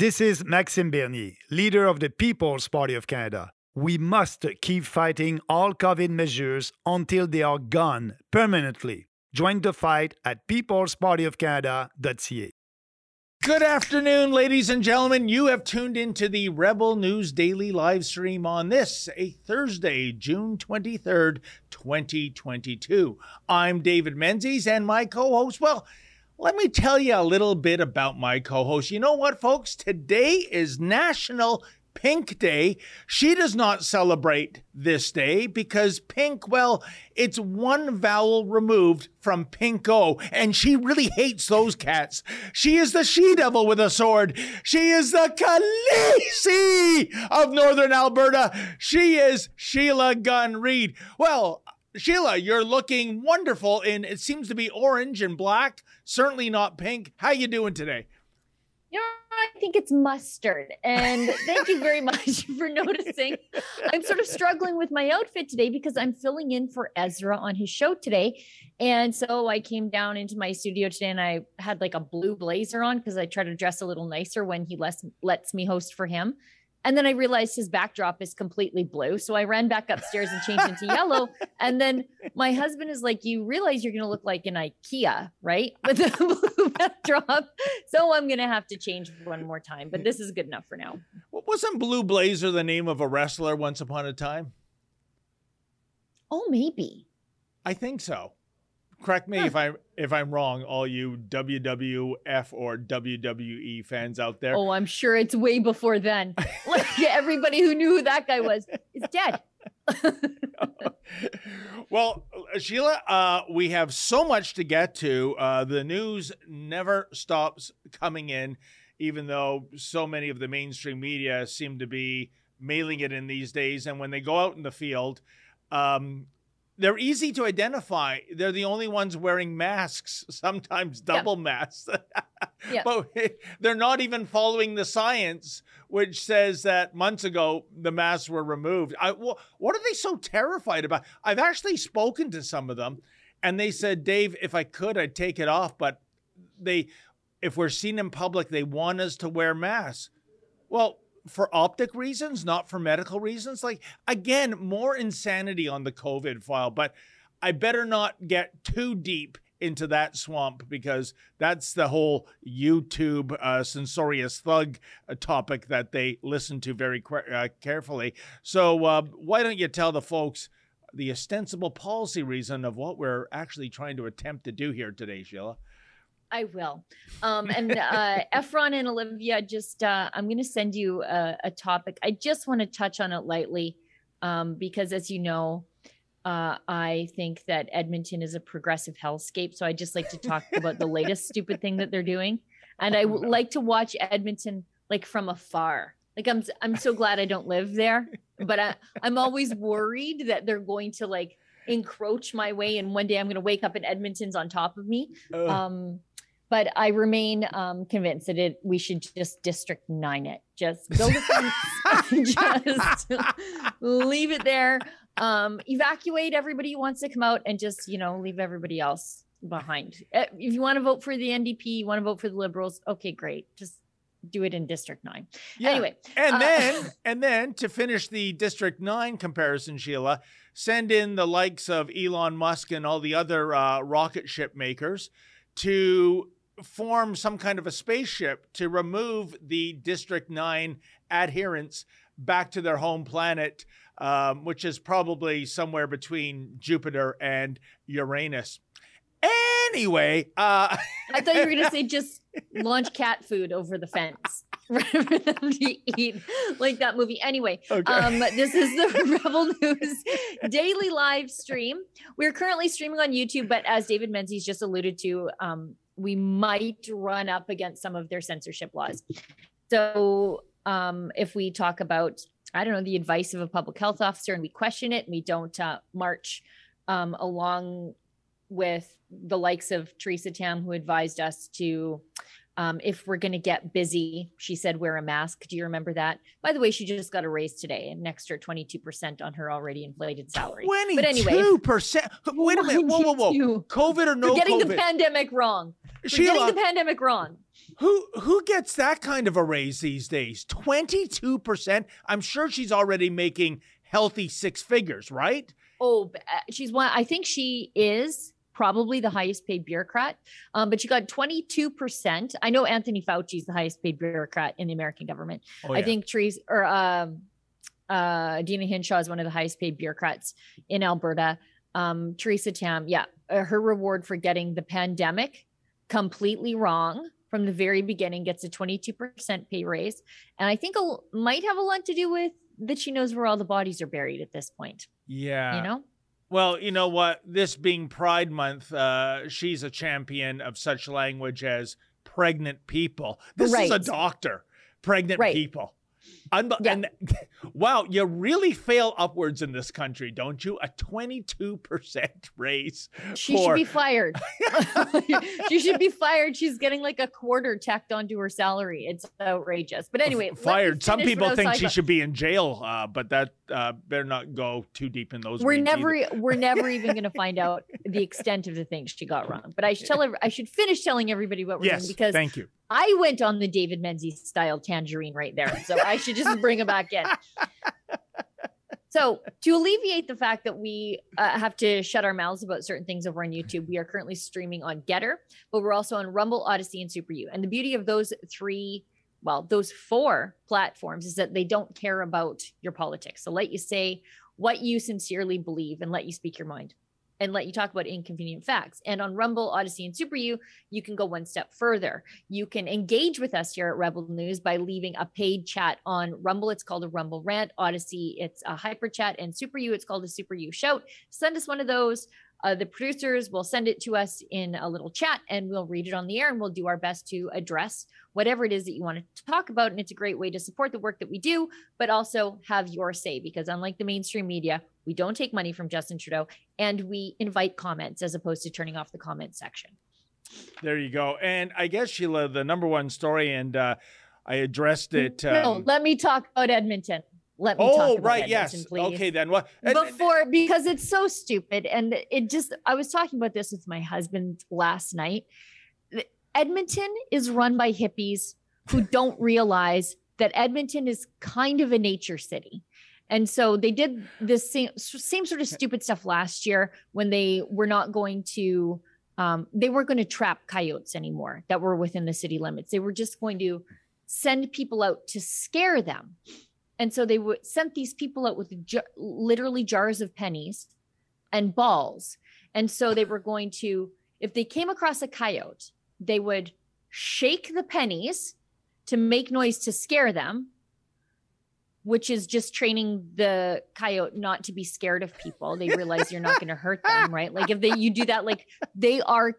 This is Maxime Bernier, leader of the People's Party of Canada. We must keep fighting all COVID measures until they are gone permanently. Join the fight at peoplespartyofcanada.ca. Good afternoon, ladies and gentlemen. You have tuned into the Rebel News Daily live stream on this, a Thursday, June 23rd, 2022. I'm David Menzies, and my co-host, well, let me tell you a little bit about my co-host. You know what, folks? Today is National Pink Day. She does not celebrate this day because pink, well, it's one vowel removed from pinko, and she really hates those cats. She is the she-devil with a sword. She is the Khaleesi of Northern Alberta. She is Sheila Gunn Reed. Well, Sheila, you're looking wonderful in, it seems to be orange and black, certainly not pink. How you doing today? You know, I think it's mustard. And thank you very much for noticing. I'm sort of struggling with my outfit today because I'm filling in for Ezra on his show today. And so I came down into my studio today and I had like a blue blazer on because I try to dress a little nicer when he lets me host for him. And then I realized his backdrop is completely blue. So I ran back upstairs and changed into yellow. And then my husband is like, you realize you're going to look like an IKEA, right? With a blue backdrop. So I'm going to have to change one more time. But this is good enough for now. Well, wasn't Blue Blazer the name of a wrestler once upon a time? Oh, maybe. I think so. Correct me if I'm wrong, all you WWF or WWE fans out there. Oh, I'm sure it's way before then. Like everybody who knew who that guy was is dead. Well, Sheila, we have so much to get to. The news never stops coming in, even though so many of the mainstream media seem to be mailing it in these days. And when they go out in the field, they're easy to identify. They're the only ones wearing masks, sometimes double masks. Yeah. But they're not even following the science, which says that months ago, the masks were removed. What are they so terrified about? I've actually spoken to some of them, and they said, Dave, if I could, I'd take it off. But if we're seen in public, they want us to wear masks. Well, for optic reasons, not for medical reasons. Like, again, more insanity on the COVID file, but I better not get too deep into that swamp because that's the whole YouTube censorious thug topic that they listen to very carefully. So why don't you tell the folks the ostensible policy reason of what we're actually trying to attempt to do here today, Sheila? I will. Efron and Olivia, just I'm going to send you a topic. I just want to touch on it lightly because, as you know, I think that Edmonton is a progressive hellscape. So I just like to talk about the latest stupid thing that they're doing. And I like to watch Edmonton like from afar. Like I'm so glad I don't live there, but I'm always worried that they're going to like encroach my way. And one day I'm going to wake up and Edmonton's on top of me. But I remain convinced that we should just District 9 it. Just go to fence, just leave it there. Evacuate everybody who wants to come out and just, you know, leave everybody else behind. If you want to vote for the NDP, you want to vote for the Liberals, okay, great. Just do it in District 9. Yeah. Anyway. And then to finish the District 9 comparison, Sheila, send in the likes of Elon Musk and all the other rocket ship makers to form some kind of a spaceship to remove the District 9 adherents back to their home planet, which is probably somewhere between Jupiter and Uranus. Anyway. I thought you were going to say just launch cat food over the fence for them to eat, like that movie. Anyway, okay. This is the Rebel News Daily live stream. We're currently streaming on YouTube, but as David Menzies just alluded to, we might run up against some of their censorship laws. So if we talk about, I don't know, the advice of a public health officer and we question it, and we don't march along with the likes of Theresa Tam, who advised us to If we're going to get busy, she said, wear a mask. Do you remember that? By the way, she just got a raise today, an extra 22% on her already inflated salary. 22%? But anyway, wait a minute. Whoa. COVID or no COVID? We're getting the pandemic wrong. Who gets that kind of a raise these days? 22%? I'm sure she's already making healthy six figures, right? Oh, she's one. I think she is probably the highest paid bureaucrat, but she got 22%. I know Anthony Fauci's the highest paid bureaucrat in the American government. Oh, yeah. I think Dina Hinshaw is one of the highest paid bureaucrats in Alberta. Theresa Tam, yeah, her reward for getting the pandemic completely wrong from the very beginning gets a 22% pay raise, and I think might have a lot to do with that she knows where all the bodies are buried at this point. Yeah, you know. Well, you know what? This being Pride Month, she's a champion of such language as pregnant people. This is a doctor. Pregnant people. And wow, you really fail upwards in this country, don't you? A 22% raise. She should be fired. She should be fired. She's getting like a quarter tacked onto her salary. It's outrageous. But anyway, fired. Some people think she should be in jail, but that better not go too deep in those. We're never even going to find out the extent of the things she got wrong. But I should finish telling everybody what we're doing, because thank you. I went on the David Menzies style tangerine right there. So I should just bring it back in. So to alleviate the fact that we have to shut our mouths about certain things over on YouTube, we are currently streaming on Getter, but we're also on Rumble, Odysee, and SuperU. And the beauty of those four platforms is that they don't care about your politics. So let you say what you sincerely believe and let you speak your mind, and let you talk about inconvenient facts. And on Rumble, Odysee, and SuperU, you can go one step further. You can engage with us here at Rebel News by leaving a paid chat on Rumble. It's called a Rumble Rant. Odysee, it's a Hyper Chat. And SuperU, it's called a SuperU Shout. Send us one of those. The producers will send it to us in a little chat, and we'll read it on the air, and we'll do our best to address whatever it is that you want to talk about. And it's a great way to support the work that we do, but also have your say, because unlike the mainstream media, we don't take money from Justin Trudeau, and we invite comments as opposed to turning off the comment section. There you go. And I guess, Sheila, the number one story, and I addressed it. No, let me talk about Edmonton. Let me talk about Edmonton, please. Okay, then. Well, because it's so stupid. And I was talking about this with my husband last night. Edmonton is run by hippies who don't realize that Edmonton is kind of a nature city. And so they did the same sort of stupid stuff last year when they were not going to, they weren't going to trap coyotes anymore that were within the city limits. They were just going to send people out to scare them. And so they sent these people out with literally jars of pennies and balls. And so they were going to, if they came across a coyote, they would shake the pennies to make noise to scare them, which is just training the coyote not to be scared of people. They realize you're not going to hurt them, right? Like if you do that, like they are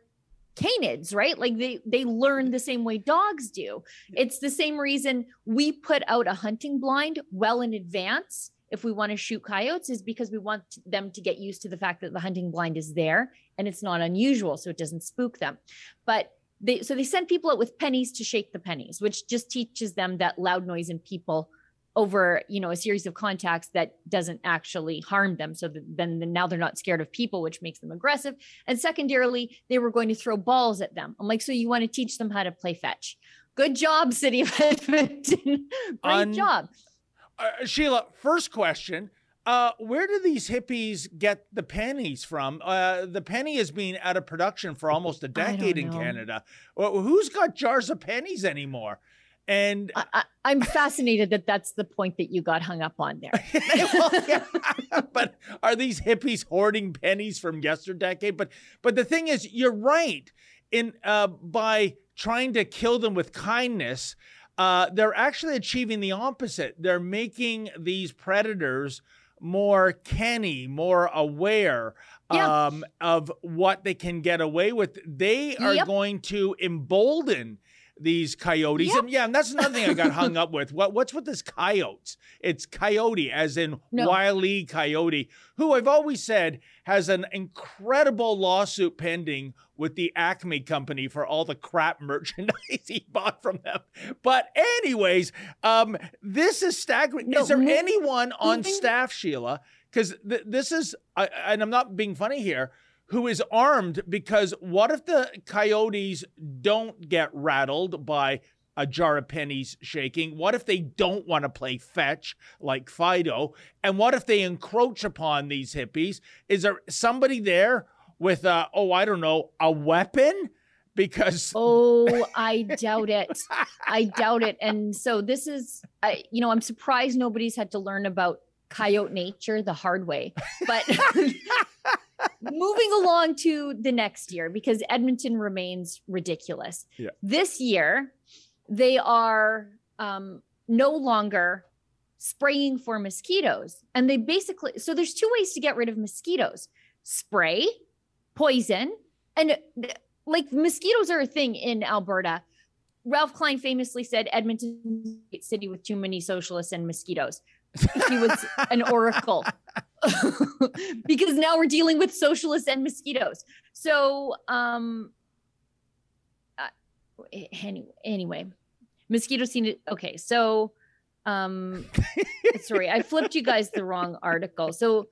canids, right? Like they learn the same way dogs do. It's the same reason we put out a hunting blind well in advance if we want to shoot coyotes, is because we want them to get used to the fact that the hunting blind is there and it's not unusual, so it doesn't spook them. But they send people out with pennies to shake the pennies, which just teaches them that loud noise in people over, you know, a series of contacts that doesn't actually harm them. So now they're not scared of people, which makes them aggressive. And secondarily, they were going to throw balls at them. I'm like, so you want to teach them how to play fetch? Good job, City of Edmonton. Great job. Sheila, first question. Where do these hippies get the pennies from? The penny has been out of production for almost a decade in Canada. Well, who's got jars of pennies anymore? And I'm fascinated that that's the point that you got hung up on there. Well, yeah. But are these hippies hoarding pennies from yesterday? But the thing is, you're right. In by trying to kill them with kindness, they're actually achieving the opposite. They're making these predators more canny, more aware of what they can get away with. They are going to embolden these coyotes. Yep. And that's another thing I got hung up with. What's with this coyotes? It's coyote, as in Wile E. Coyote, who I've always said has an incredible lawsuit pending with the Acme company for all the crap merchandise he bought from them. But anyways, this is staggering. No, is there anyone on staff, Sheila, because this is, and I'm not being funny here, who is armed? Because what if the coyotes don't get rattled by a jar of pennies shaking? What if they don't want to play fetch like Fido? And what if they encroach upon these hippies? Is there somebody there with, I don't know, a weapon? Because... Oh, I doubt it. I doubt it. And so this is, I'm surprised nobody's had to learn about coyote nature the hard way. But... Moving along to the next year, because Edmonton remains ridiculous. Yeah. This year, they are no longer spraying for mosquitoes. And they basically, so there's two ways to get rid of mosquitoes. Spray, poison, and like mosquitoes are a thing in Alberta. Ralph Klein famously said, Edmonton's a city with too many socialists and mosquitoes. He was an oracle. Because now we're dealing with socialists and mosquitoes. So anyway, mosquito scene. Okay, so sorry, I flipped you guys the wrong article. So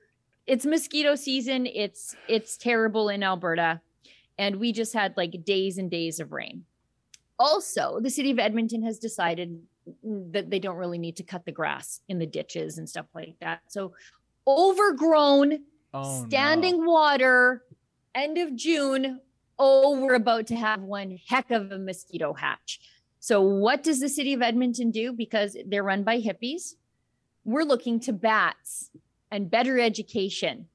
it's mosquito season. It's terrible in Alberta. And we just had like days and days of rain. Also, the city of Edmonton has decided that they don't really need to cut the grass in the ditches and stuff like that. So overgrown, standing water, end of June. Oh, we're about to have one heck of a mosquito hatch. So what does the city of Edmonton do? Because they're run by hippies. We're looking to bats and better education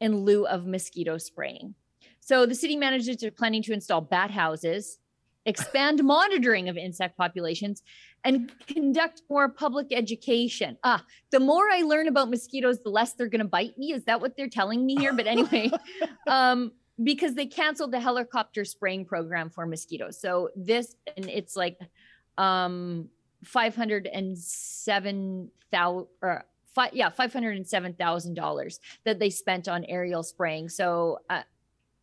in lieu of mosquito spraying. So the city managers are planning to install bat houses, expand monitoring of insect populations, and conduct more public education. The more I learn about mosquitoes, the less they're going to bite me. Is that what they're telling me here? But anyway, because they canceled the helicopter spraying program for mosquitoes. So this, and it's like 507,000 that they spent on aerial spraying. So,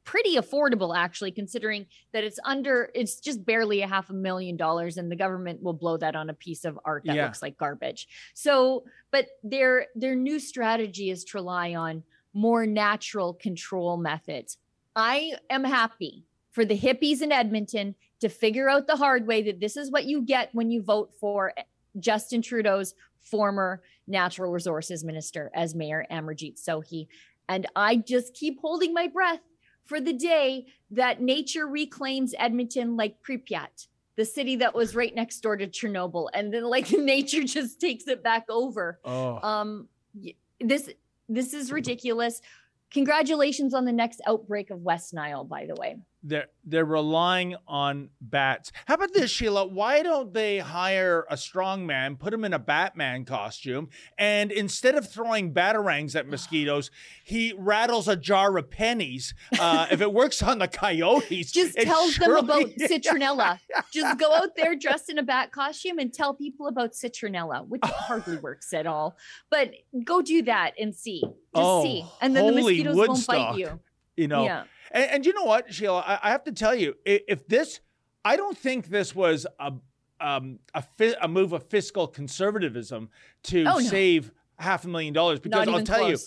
pretty affordable, actually, considering that it's just barely $500,000, and the government will blow that on a piece of art that looks like garbage. So, but their new strategy is to rely on more natural control methods. I am happy for the hippies in Edmonton to figure out the hard way that this is what you get when you vote for Justin Trudeau's former natural resources minister as mayor, Amarjeet Sohi. And I just keep holding my breath for the day that nature reclaims Edmonton like Pripyat, the city that was right next door to Chernobyl. And then like nature just takes it back over. This is ridiculous. Congratulations on the next outbreak of West Nile, by the way. They're relying on bats. How about this, Sheila? Why don't they hire a strongman, put him in a Batman costume, and instead of throwing batarangs at mosquitoes, he rattles a jar of pennies. If it works on the coyotes, just tells them about citronella. Just go out there dressed in a bat costume and tell people about citronella, which hardly works at all. But go do that and see. Just see, and then the mosquitoes won't bite you. And you know what, Sheila, I have to tell you, if this, I don't think this was a move of fiscal conservatism to save $500,000, because I'll tell you,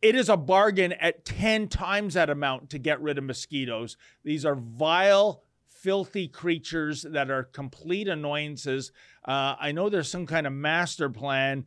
it is a bargain at 10 times that amount to get rid of mosquitoes. These are vile, filthy creatures that are complete annoyances. I know there's some kind of master plan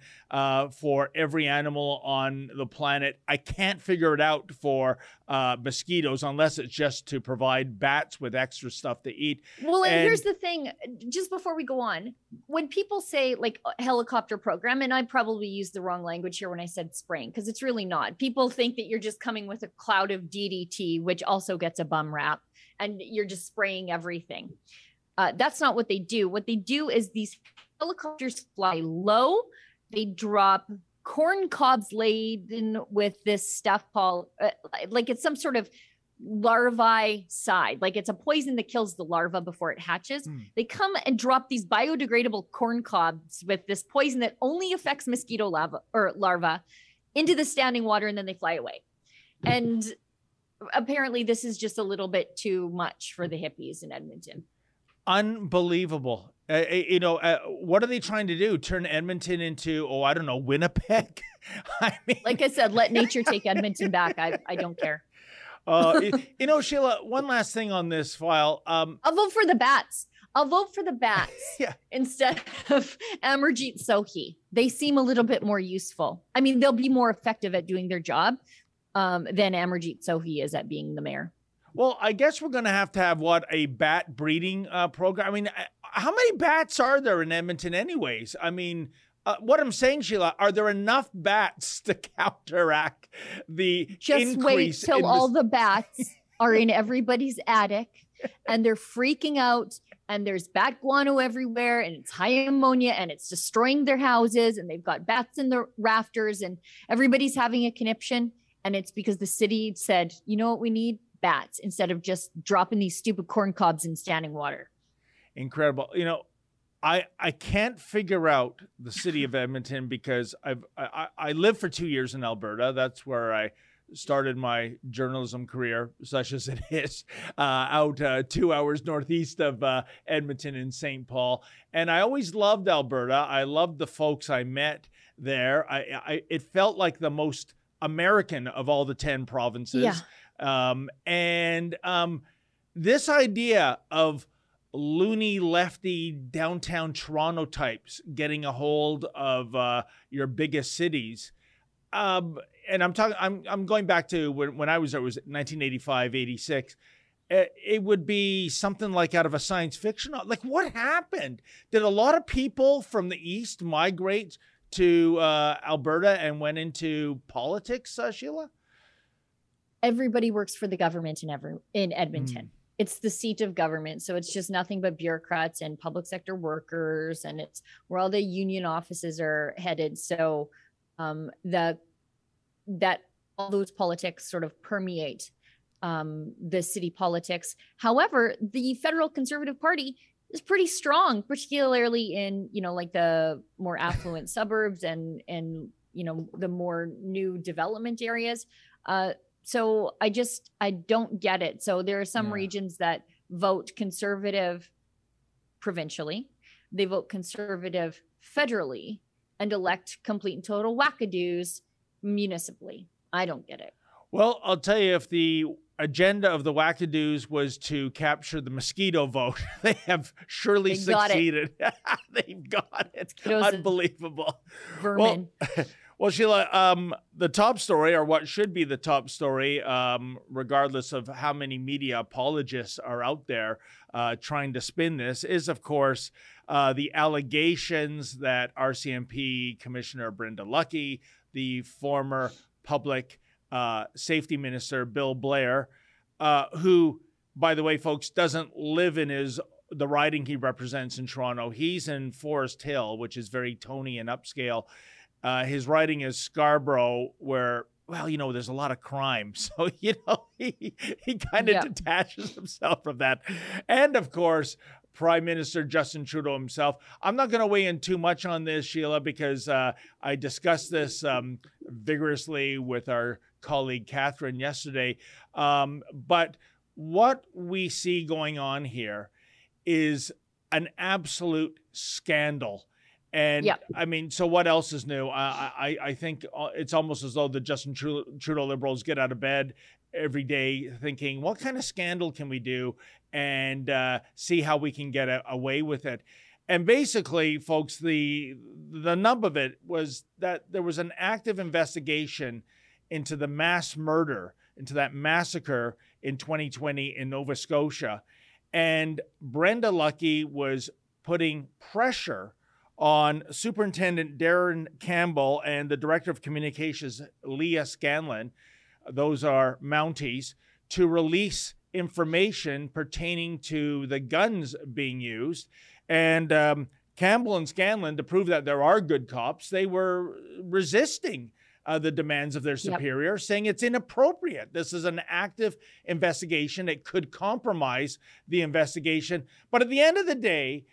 for every animal on the planet. I can't figure it out for mosquitoes, unless it's just to provide bats with extra stuff to eat. Well, and here's the thing, just before we go on, when people say like helicopter program, and I probably used the wrong language here when I said spraying, because it's really not. People think that you're just coming with a cloud of DDT, which also gets a bum rap, and you're just spraying everything. That's not what they do. What they do is these helicopters fly low. They drop corn cobs laden with this stuff, Paul, like it's some sort of larvae side. Like, it's a poison that kills the larva before it hatches. They come and drop these biodegradable corn cobs with this poison that only affects mosquito larvae into the standing water, and then they fly away. And apparently this is just a little bit too much for the hippies in Edmonton. Unbelievable. What are they trying to do? Turn Edmonton into, I don't know, Winnipeg? I mean, like I said, let nature take Edmonton back. I don't care. Sheila, one last thing on this file. I'll vote for the bats. I'll vote for the bats instead of Amarjeet Sohi. They seem a little bit more useful. I mean, they'll be more effective at doing their job than Amarjeet Sohi is at being the mayor. Well, I guess we're going to have, a bat breeding program. I mean, how many bats are there in Edmonton anyways? I mean, what I'm saying, Sheila, are there enough bats to counteract the increase? Just wait till all the bats are in everybody's attic and they're freaking out, and there's bat guano everywhere, and it's high ammonia, and it's destroying their houses, and they've got bats in the rafters, and everybody's having a conniption, and it's because the city said, you know what we need? Bats, instead of just dropping these stupid corn cobs in standing water. Incredible. I can't figure out the city of Edmonton because I lived for 2 years in Alberta. That's where I started my journalism career, such as it is, out 2 hours northeast of Edmonton in St. Paul. And I always loved Alberta. I loved the folks I met there. It felt like the most American of all the 10 provinces. Yeah. This idea of loony lefty downtown Toronto types getting a hold of your biggest cities, and I'm going back to when I was there, it was 1985, 86. It would be something like out of a science fiction. Like, what happened? Did a lot of people from the east migrate to Alberta and went into politics, Sheila? Everybody works for the government in Edmonton. It's the seat of government. So it's just nothing but bureaucrats and public sector workers. And it's where all the union offices are headed. So all those politics sort of permeate the city politics. However, the federal Conservative Party is pretty strong, particularly in, like the more affluent suburbs and, the more new development areas. So I don't get it. So there are some regions that vote Conservative provincially, they vote Conservative federally, and elect complete and total wackadoos municipally. I don't get it. Well, I'll tell you, if the agenda of the wackadoos was to capture the mosquito vote, they have surely succeeded. They've got it. Unbelievable. Vermin. Well, Sheila, the top story, or what should be the top story, regardless of how many media apologists are out there trying to spin this, is, of course, the allegations that RCMP Commissioner Brenda Lucki, the former public safety minister Bill Blair, who, by the way, folks, doesn't live in the riding he represents in Toronto. He's in Forest Hill, which is very Tony and upscale. His riding is Scarborough, where, there's a lot of crime. So, he kind of detaches himself from that. And, of course, Prime Minister Justin Trudeau himself. I'm not going to weigh in too much on this, Sheila, because I discussed this vigorously with our colleague Catherine yesterday. But what we see going on here is an absolute scandal. And I mean, so what else is new? I think it's almost as though the Justin Trudeau Liberals get out of bed every day thinking, what kind of scandal can we do and see how we can get away with it? And basically, folks, the nub of it was that there was an active investigation into the mass murder, into that massacre in 2020 in Nova Scotia. And Brenda Lucki was putting pressure on Superintendent Darren Campbell and the Director of Communications, Leah Scanlon, those are Mounties, to release information pertaining to the guns being used. And Campbell and Scanlon, to prove that there are good cops, they were resisting the demands of their superior, saying it's inappropriate. This is an active investigation. It could compromise the investigation. But at the end of the day,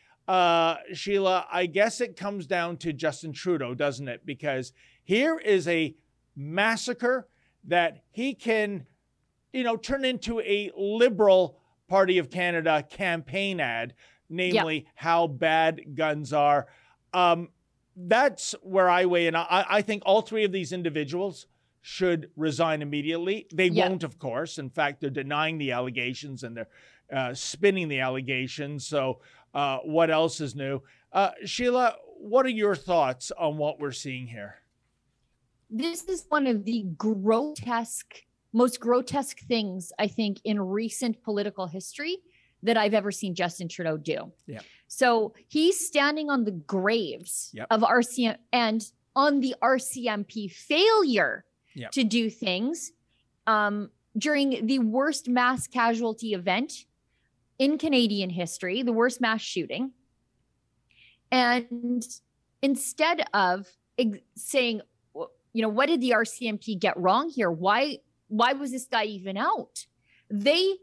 Sheila, I guess it comes down to Justin Trudeau, doesn't it? Because here is a massacre that he can, you know, turn into a Liberal Party of Canada campaign ad, namely how bad guns are. That's where I weigh in. I think all three of these individuals should resign immediately. They won't, of course. In fact, they're denying the allegations and they're spinning the allegations. So what else is new? Sheila, what are your thoughts on what we're seeing here? This is one of the grotesque, most grotesque things, I think, in recent political history that I've ever seen Justin Trudeau do. Yeah. So he's standing on the graves of RCMP and on the RCMP failure to do things during the worst mass casualty event in Canadian history, the worst mass shooting. And instead of saying, you know, what did the RCMP get wrong here? Why was this guy even out? They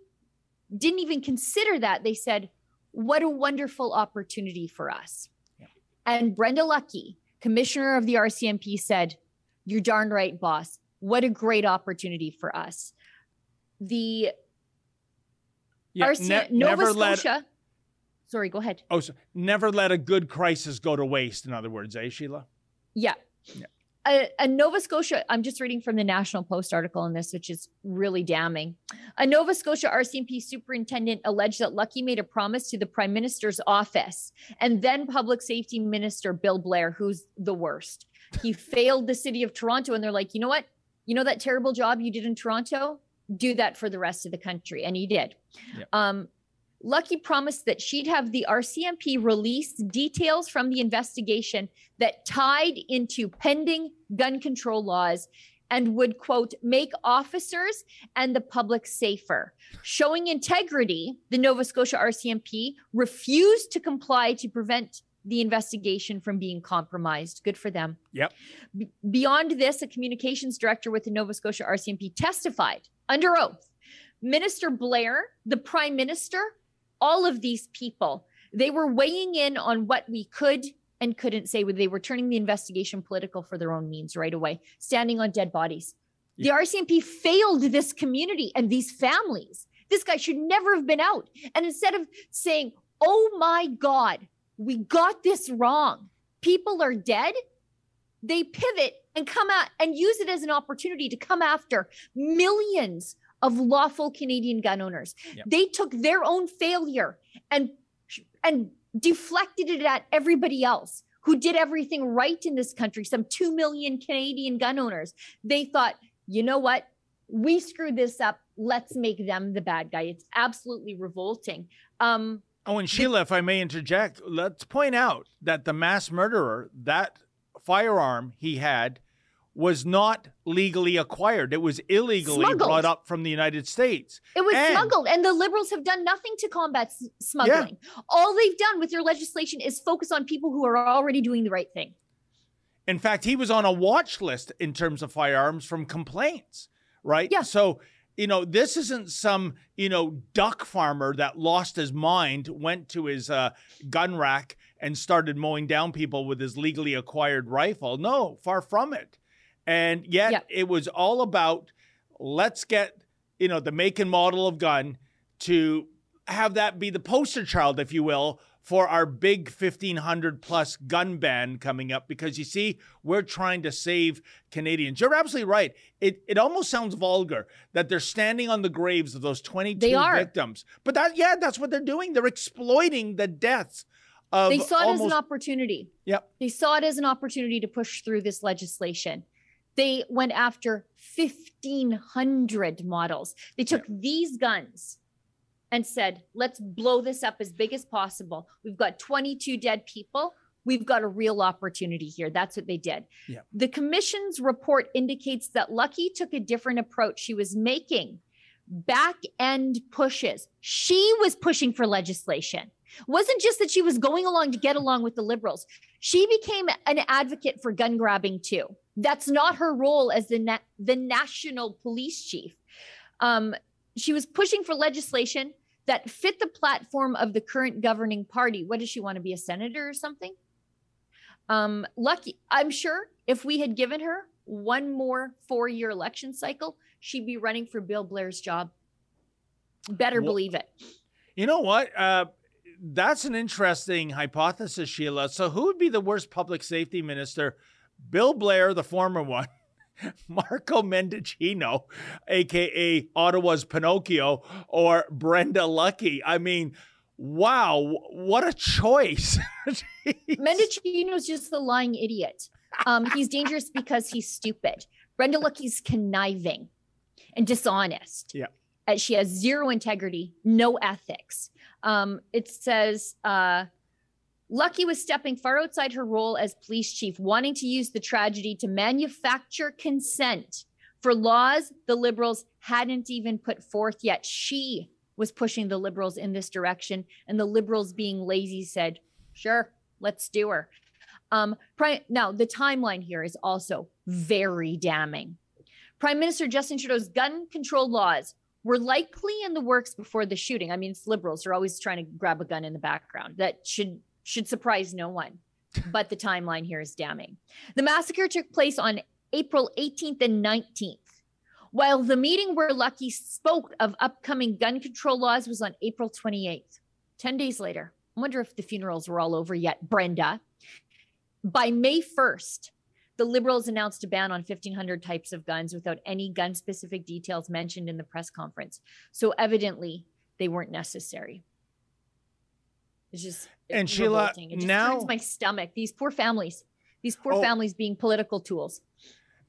didn't even consider that. They said, what a wonderful opportunity for us. Yeah. And Brenda Lucki, commissioner of the RCMP, said, you're darn right, boss. What a great opportunity for us. The Nova Scotia. Sorry, go ahead. Oh, so never let a good crisis go to waste, in other words, eh, Sheila? Yeah. Yeah. A Nova Scotia, I'm just reading from the National Post article on this, which is really damning. A Nova Scotia RCMP superintendent alleged that Lucki made a promise to the Prime Minister's office and then Public Safety Minister Bill Blair, who's the worst. He failed the city of Toronto and they're like, you know what? You know that terrible job you did in Toronto? Do that for the rest of the country. And he did. Yep. Lucki promised that she'd have the RCMP release details from the investigation that tied into pending gun control laws and would, quote, make officers and the public safer. Showing integrity, the Nova Scotia RCMP refused to comply to prevent the investigation from being compromised. Good for them. Yep. Beyond this, a communications director with the Nova Scotia RCMP testified under oath. Minister Blair, the Prime Minister, all of these people, they were weighing in on what we could and couldn't say. They were turning the investigation political for their own means right away, standing on dead bodies. Yeah. The RCMP failed this community and these families. This guy should never have been out. And instead of saying, oh my God, we got this wrong, people are dead, they pivot and come out and use it as an opportunity to come after millions of lawful Canadian gun owners. Yep. They took their own failure and deflected it at everybody else who did everything right in this country, some 2 million Canadian gun owners. They thought, you know what? We screwed this up. Let's make them the bad guy. It's absolutely revolting. Oh, and Sheila, if I may interject, let's point out that the mass murderer, that firearm he had, was not legally acquired. It was illegally smuggled, brought up from the United States. It was smuggled, and the Liberals have done nothing to combat smuggling. Yeah. All they've done with their legislation is focus on people who are already doing the right thing. In fact, he was on a watch list in terms of firearms from complaints, right? Yeah. So, you know, this isn't some, you know, duck farmer that lost his mind, went to his gun rack and started mowing down people with his legally acquired rifle. No, far from it. And yet it was all about, let's get, you know, the make and model of gun to have that be the poster child, if you will, for our big 1,500 plus gun ban coming up. Because you see, we're trying to save Canadians. You're absolutely right. It almost sounds vulgar that they're standing on the graves of those 22 victims. But that, that's what they're doing. They're exploiting the deaths. They saw it as an opportunity. Yep. They saw it as an opportunity to push through this legislation. They went after 1,500 models. They took these guns and said, let's blow this up as big as possible. We've got 22 dead people. We've got a real opportunity here. That's what they did. Yeah. The commission's report indicates that Lucki took a different approach. She was making back-end pushes. She was pushing for legislation. It wasn't just that she was going along to get along with the Liberals. She became an advocate for gun grabbing too. That's not her role as the national police chief. She was pushing for legislation that fit the platform of the current governing party. What does she want to be, a senator or something? Lucki, I'm sure if we had given her one more 4-year election cycle, she'd be running for Bill Blair's job. Better believe it. You know what? That's an interesting hypothesis, Sheila. So who would be the worst public safety minister? Bill Blair, the former one, Marco Mendicino, a.k.a. Ottawa's Pinocchio, or Brenda Lucki. I mean, wow, what a choice. Mendicino's just the lying idiot. He's dangerous because he's stupid. Brenda Lucki's conniving and dishonest. Yeah. She has zero integrity, no ethics. It says, Lucki was stepping far outside her role as police chief, wanting to use the tragedy to manufacture consent for laws the Liberals hadn't even put forth yet. She was pushing the Liberals in this direction, and the Liberals, being lazy, said, sure, let's do her. Now, the timeline here is also very damning. Prime Minister Justin Trudeau's gun control laws were likely in the works before the shooting. I mean, it's Liberals are always trying to grab a gun in the background. That should surprise no one, but the timeline here is damning. The massacre took place on April 18th and 19th, while the meeting where Lucki spoke of upcoming gun control laws was on April 28th, 10 days later. I wonder if the funerals were all over yet, Brenda. By May 1st, the Liberals announced a ban on 1,500 types of guns without any gun-specific details mentioned in the press conference. So evidently, they weren't necessary. It's just and Sheila, it just now turns my stomach. These poor families being political tools.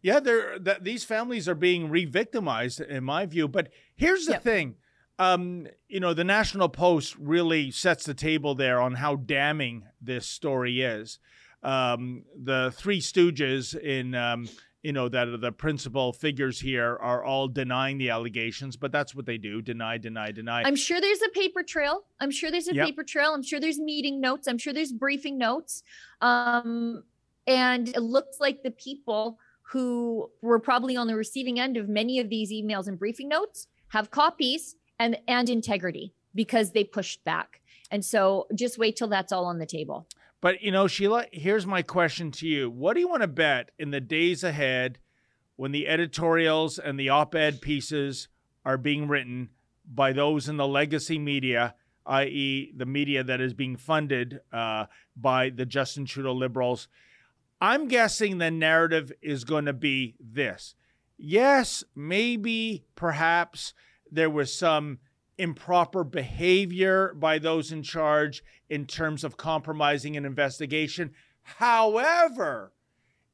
Yeah, these families are being re-victimized, in my view. But here's the thing. You know, the National Post really sets the table there on how damning this story is. The Three Stooges in, you know, that are the principal figures here, are all denying the allegations, but that's what they do. Deny, deny, deny. I'm sure there's a paper trail. I'm sure there's a paper trail. I'm sure there's meeting notes. I'm sure there's briefing notes. And it looks like the people who were probably on the receiving end of many of these emails and briefing notes have copies and integrity, because they pushed back. And so just wait till that's all on the table. But, you know, Sheila, here's my question to you. What do you want to bet in the days ahead, when the editorials and the op-ed pieces are being written by those in the legacy media, i.e. the media that is being funded by the Justin Trudeau Liberals? I'm guessing the narrative is going to be this. Yes, maybe, perhaps there was some improper behavior by those in charge in terms of compromising an investigation. However,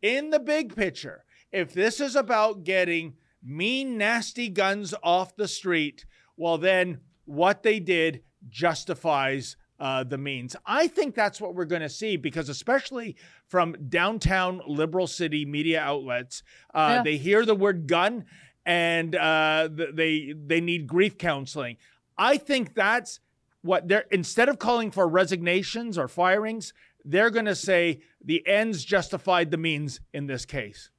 in the big picture, if this is about getting mean, nasty guns off the street, well, then what they did justifies the means. I think that's what we're going to see, because especially from downtown Liberal city media outlets, they hear the word gun and they need grief counseling. I think that's what they're, instead of calling for resignations or firings, they're going to say the ends justified the means in this case.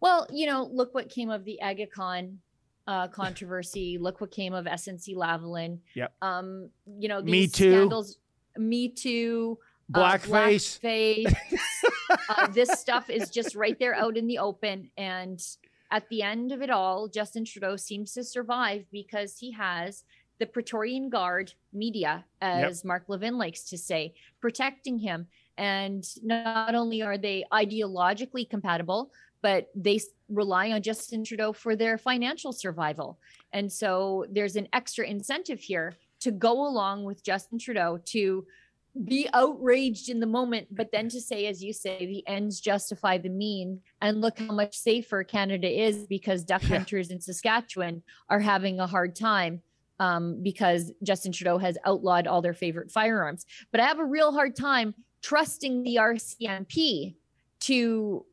Well, you know, look what came of the Aga Khan controversy. Look what came of SNC-Lavalin. Yep. You know, these scandals. Me Too. Blackface. This stuff is just right there out in the open. And at the end of it all, Justin Trudeau seems to survive because he has the Praetorian Guard media, as Mark Levin likes to say, protecting him. And not only are they ideologically compatible, but they rely on Justin Trudeau for their financial survival. And so there's an extra incentive here to go along with Justin Trudeau, to be outraged in the moment, but then to say, as you say, the ends justify the mean. And look how much safer Canada is, because duck hunters in Saskatchewan are having a hard time because Justin Trudeau has outlawed all their favorite firearms. But I have a real hard time trusting the RCMP to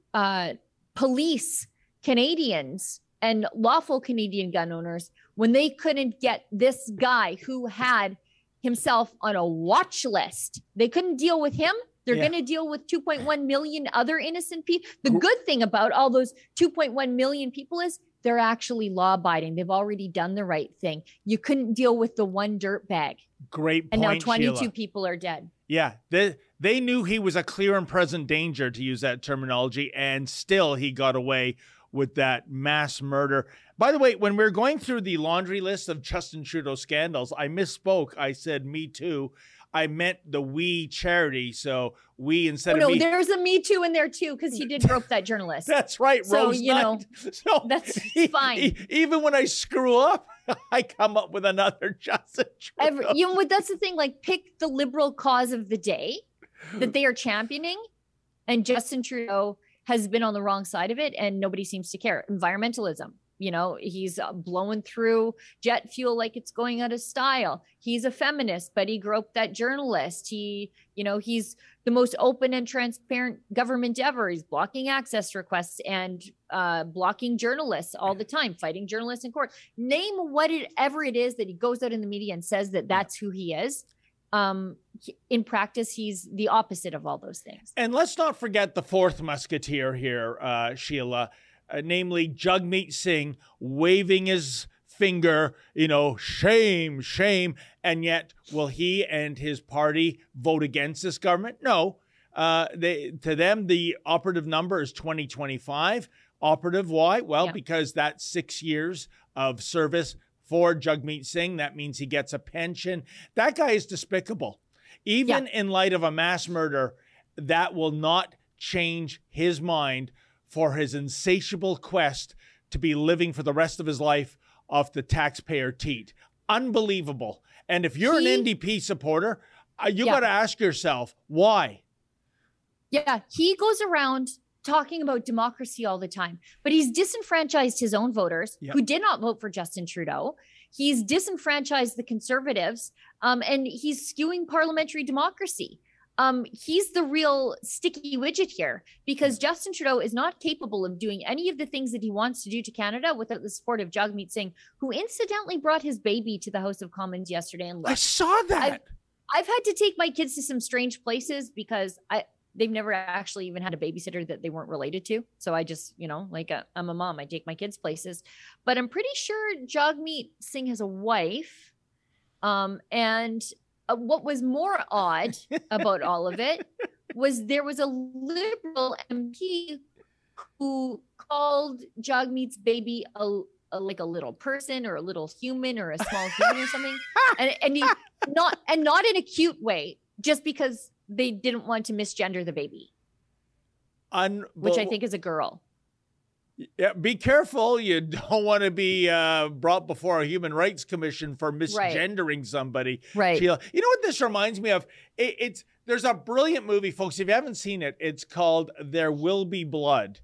police Canadians and lawful Canadian gun owners when they couldn't get this guy who had himself on a watch list. They couldn't deal with him They're going to deal with 2.1 million other innocent people. The good thing about all those 2.1 million people is they're actually law-abiding. They've already done the right thing. You couldn't deal with the one dirtbag. Great point, and now 22 Sheila. People are dead. Yeah, they knew he was a clear and present danger, to use that terminology, and still he got away with that mass murder. By the way, when we're going through the laundry list of Justin Trudeau scandals, I misspoke. I said Me Too. I meant the We charity. So we instead of me. There's a Me Too in there too, because he did rope that journalist. That's right. So, Rose Knight. So that's fine. Even when I screw up, I come up with another Justin Trudeau. But that's the thing, like pick the liberal cause of the day that they are championing. And Justin Trudeau has been on the wrong side of it and nobody seems to care. Environmentalism. You know, he's blowing through jet fuel like it's going out of style. He's a feminist, but he groped that journalist. He's the most open and transparent government ever. He's blocking access requests and blocking journalists all the time, fighting journalists in court. Name whatever it is that he goes out in the media and says that that's who he is. In practice, he's the opposite of all those things. And let's not forget the fourth musketeer here, Sheila. Namely Jagmeet Singh waving his finger, shame, shame. And yet, will he and his party vote against this government? No. To them, the operative number is 2025. Operative, why? Well, because that's 6 years of service for Jagmeet Singh. That means he gets a pension. That guy is despicable. Even in light of a mass murder, that will not change his mind for his insatiable quest to be living for the rest of his life off the taxpayer teat. Unbelievable. And if you're an NDP supporter, you got to ask yourself, why? Yeah, he goes around talking about democracy all the time, but he's disenfranchised his own voters who did not vote for Justin Trudeau. He's disenfranchised the Conservatives, and he's skewing parliamentary democracy. He's the real sticky widget here because Justin Trudeau is not capable of doing any of the things that he wants to do to Canada without the support of Jagmeet Singh, who incidentally brought his baby to the House of Commons yesterday. And I saw that. I've had to take my kids to some strange places because they've never actually even had a babysitter that they weren't related to. So I just, I'm a mom. I take my kids places, but I'm pretty sure Jagmeet Singh has a wife. What was more odd about all of it was there was a liberal MP who called Jagmeet's baby like a little person or a little human or a small human or something, and not in a cute way, just because they didn't want to misgender the baby, which I think is a girl. Yeah, be careful. You don't want to be brought before a Human Rights Commission for misgendering somebody. Right. Sheila. You know what this reminds me of? There's a brilliant movie, folks. If you haven't seen it, it's called There Will Be Blood.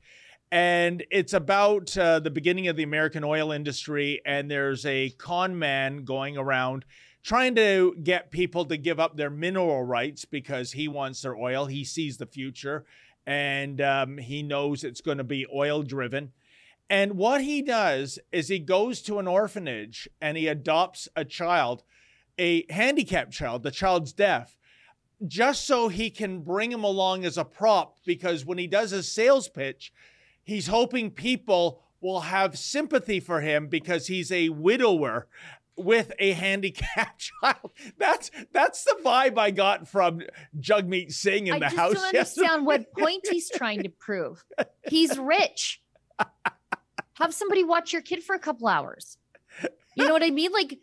And it's about the beginning of the American oil industry. And there's a con man going around trying to get people to give up their mineral rights because he wants their oil. He sees the future. And he knows it's going to be oil driven. And what he does is he goes to an orphanage and he adopts a child, a handicapped child. The child's deaf, just so he can bring him along as a prop, because when he does his sales pitch, he's hoping people will have sympathy for him because he's a widower with a handicapped child. That's the vibe I got from Jagmeet Singh in the House. I just don't understand what point he's trying to prove. He's rich. Have somebody watch your kid for a couple hours. You know what I mean? Like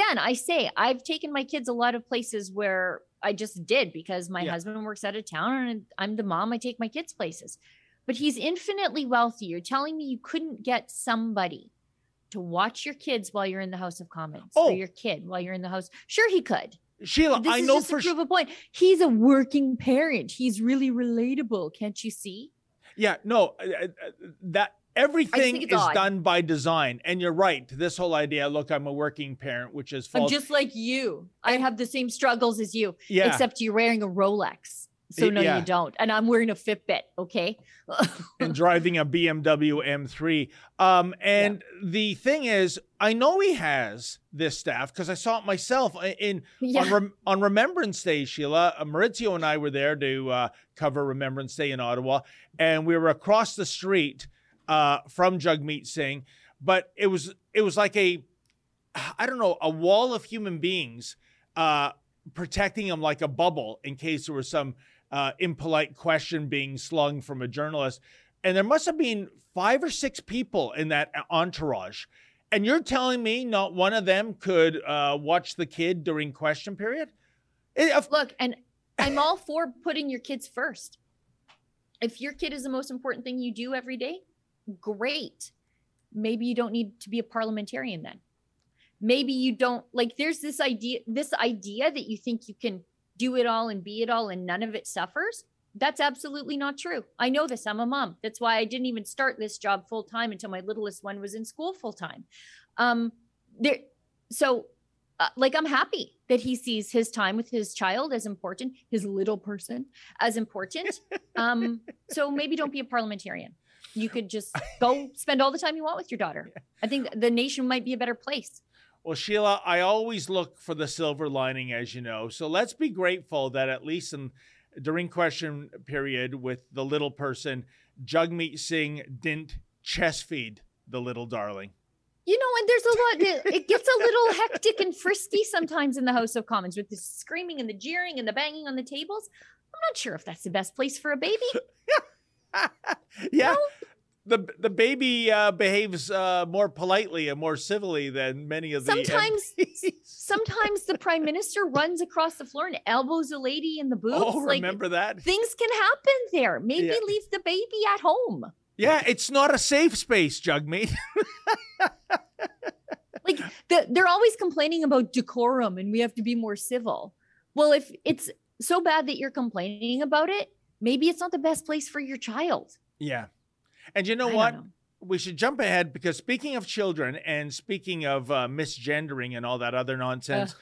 I've taken my kids a lot of places where I just did because my husband works out of town and I'm the mom. I take my kids places, but he's infinitely wealthy. You're telling me you couldn't get somebody to watch your kids while you're in the House of Commons, or your kid while you're in the House? Sure, he could. Sheila, I know for sure. A point. He's a working parent. He's really relatable. Can't you see? Yeah, no, that everything is done by design. And you're right. This whole idea, look, I'm a working parent, which is false. I'm just like you. I have the same struggles as you, except you're wearing a Rolex. So no, you don't. And I'm wearing a Fitbit, okay? And driving a BMW M3. The thing is, I know he has this staff because I saw it myself on Remembrance Day, Sheila. Maurizio and I were there to cover Remembrance Day in Ottawa, and we were across the street from Jagmeet Singh. But it was like a wall of human beings protecting him like a bubble in case there was some impolite question being slung from a journalist. And there must have been 5 or 6 people in that entourage. And you're telling me not one of them could watch the kid during question period? Look, and I'm all for putting your kids first. If your kid is the most important thing you do every day, great. Maybe you don't need to be a parliamentarian then. Maybe you don't, like, there's this idea that you think you can do it all and be it all and none of it suffers. That's absolutely not true. I know this. I'm a mom. That's why I didn't even start this job full time until my littlest one was in school full time. I'm happy that he sees his time with his child as important, his little person as important. So maybe don't be a parliamentarian. You could just go spend all the time you want with your daughter. I think the nation might be a better place. Well, Sheila, I always look for the silver lining, as you know. So let's be grateful that at least during question period with the little person, Jagmeet Singh didn't chest feed the little darling. You know, and there's a lot, it gets a little hectic and frisky sometimes in the House of Commons with the screaming and the jeering and the banging on the tables. I'm not sure if that's the best place for a baby. Yeah, the baby behaves more politely and more civilly than many of the MPs. Sometimes the prime minister runs across the floor and elbows a lady in the booth. Oh, remember that? Things can happen there. Maybe leave the baby at home. Yeah, it's not a safe space, Jagmeet. They're always complaining about decorum and we have to be more civil. Well, if it's so bad that you're complaining about it, maybe it's not the best place for your child. Yeah. And you know what? We should jump ahead because speaking of children and speaking of misgendering and all that other nonsense,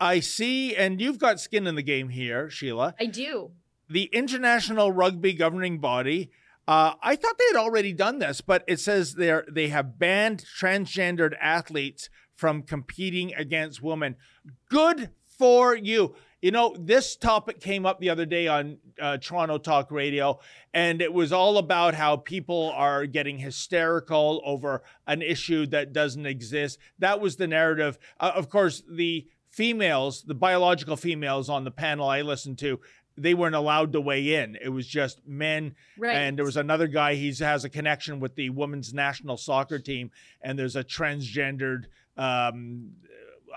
I see, and you've got skin in the game here, Sheila. I do. The International Rugby Governing Body. I thought they had already done this, but it says they have banned transgendered athletes from competing against women. Good for you. You know, this topic came up the other day on Toronto Talk Radio, and it was all about how people are getting hysterical over an issue that doesn't exist. That was the narrative. Of course, the females, the biological females on the panel I listened to, they weren't allowed to weigh in. It was just men. Right. And there was another guy, he has a connection with the women's national soccer team, and there's a transgendered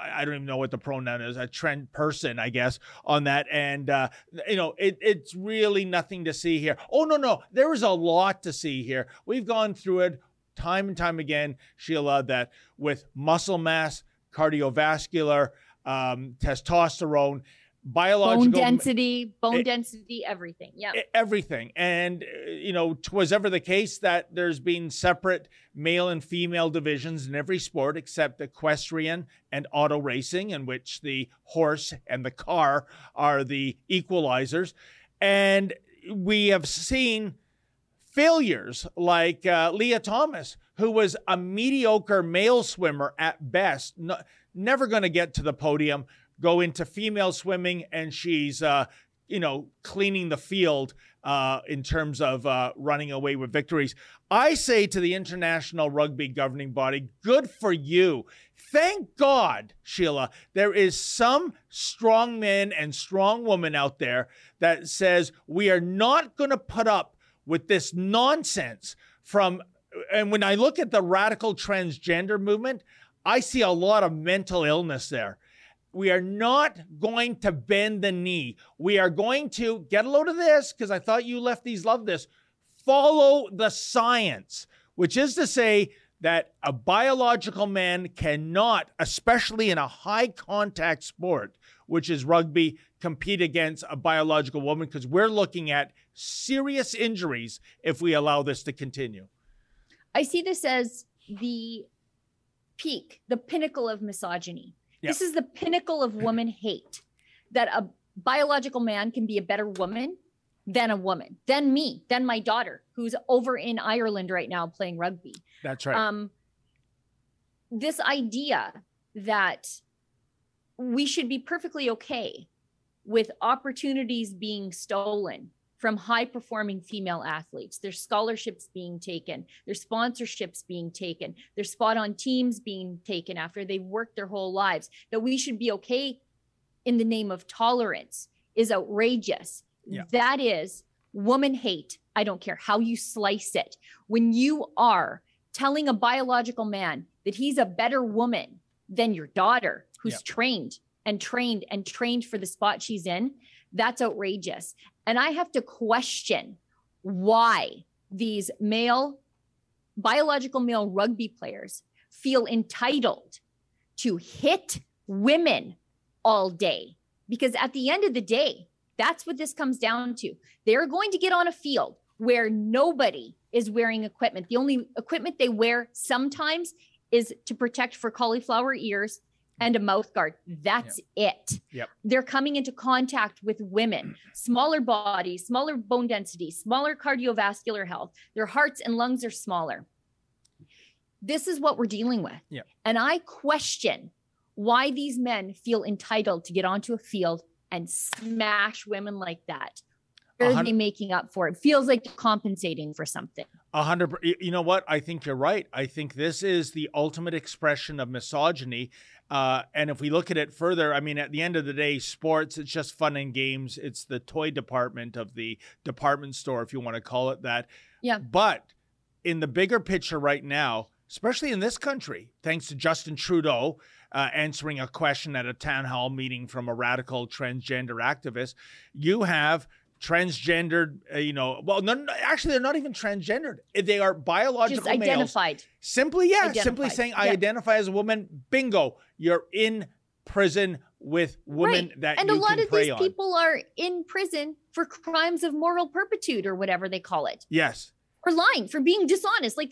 I don't even know what the pronoun is, a trend person, I guess, on that. And, it's really nothing to see here. Oh, no, there is a lot to see here. We've gone through it time and time again, Sheila, that with muscle mass, cardiovascular, testosterone, biological bone density, everything. Yeah, everything. And, you know, 'twas ever the case that there's been separate male and female divisions in every sport except equestrian and auto racing, in which the horse and the car are the equalizers. And we have seen failures like Leah Thomas, who was a mediocre male swimmer at best, never going to get to the podium, go into female swimming, and she's, cleaning the field in terms of running away with victories. I say to the International Rugby Governing Body, good for you. Thank God, Sheila, there is some strong men and strong women out there that says we are not going to put up with this nonsense from, and when I look at the radical transgender movement, I see a lot of mental illness there. We are not going to bend the knee. We are going to get a load of this, because I thought you lefties love this. Follow the science, which is to say that a biological man cannot, especially in a high contact sport, which is rugby, compete against a biological woman, because we're looking at serious injuries if we allow this to continue. I see this as the peak, the pinnacle of misogyny. Yeah. This is the pinnacle of woman hate, that a biological man can be a better woman than a woman, than me, than my daughter, who's over in Ireland right now playing rugby. That's right. This idea that we should be perfectly okay with opportunities being stolen from high-performing female athletes, their scholarships being taken, their sponsorships being taken, their spot on teams being taken after they've worked their whole lives, that we should be okay in the name of tolerance is outrageous. Yeah. That is woman hate. I don't care how you slice it. When you are telling a biological man that he's a better woman than your daughter, who's trained and trained and trained for the spot she's in, that's outrageous. And I have to question why these male, biological male rugby players feel entitled to hit women all day. Because at the end of the day, that's what this comes down to. They're going to get on a field where nobody is wearing equipment. The only equipment they wear sometimes is to protect for cauliflower ears and a mouth guard. That's it. Yep. They're coming into contact with women, smaller bodies, smaller bone density, smaller cardiovascular health. Their hearts and lungs are smaller. This is what we're dealing with. Yep. And I question why these men feel entitled to get onto a field and smash women like that. What are they making up for? It feels like compensating for something. 100%. You know what? I think you're right. I think this is the ultimate expression of misogyny. And if we look at it further, I mean, at the end of the day, sports, it's just fun and games. It's the toy department of the department store, if you want to call it that. Yeah. But in the bigger picture right now, especially in this country, thanks to Justin Trudeau answering a question at a town hall meeting from a radical transgender activist, you have transgendered, actually, they're not even transgendered. They are biological males. Just identified. Males. Simply saying, I identify as a woman, bingo, you're in prison with women that you can prey on. And a lot of these people are in prison for crimes of moral turpitude or whatever they call it. Yes. Or lying, for being dishonest. Like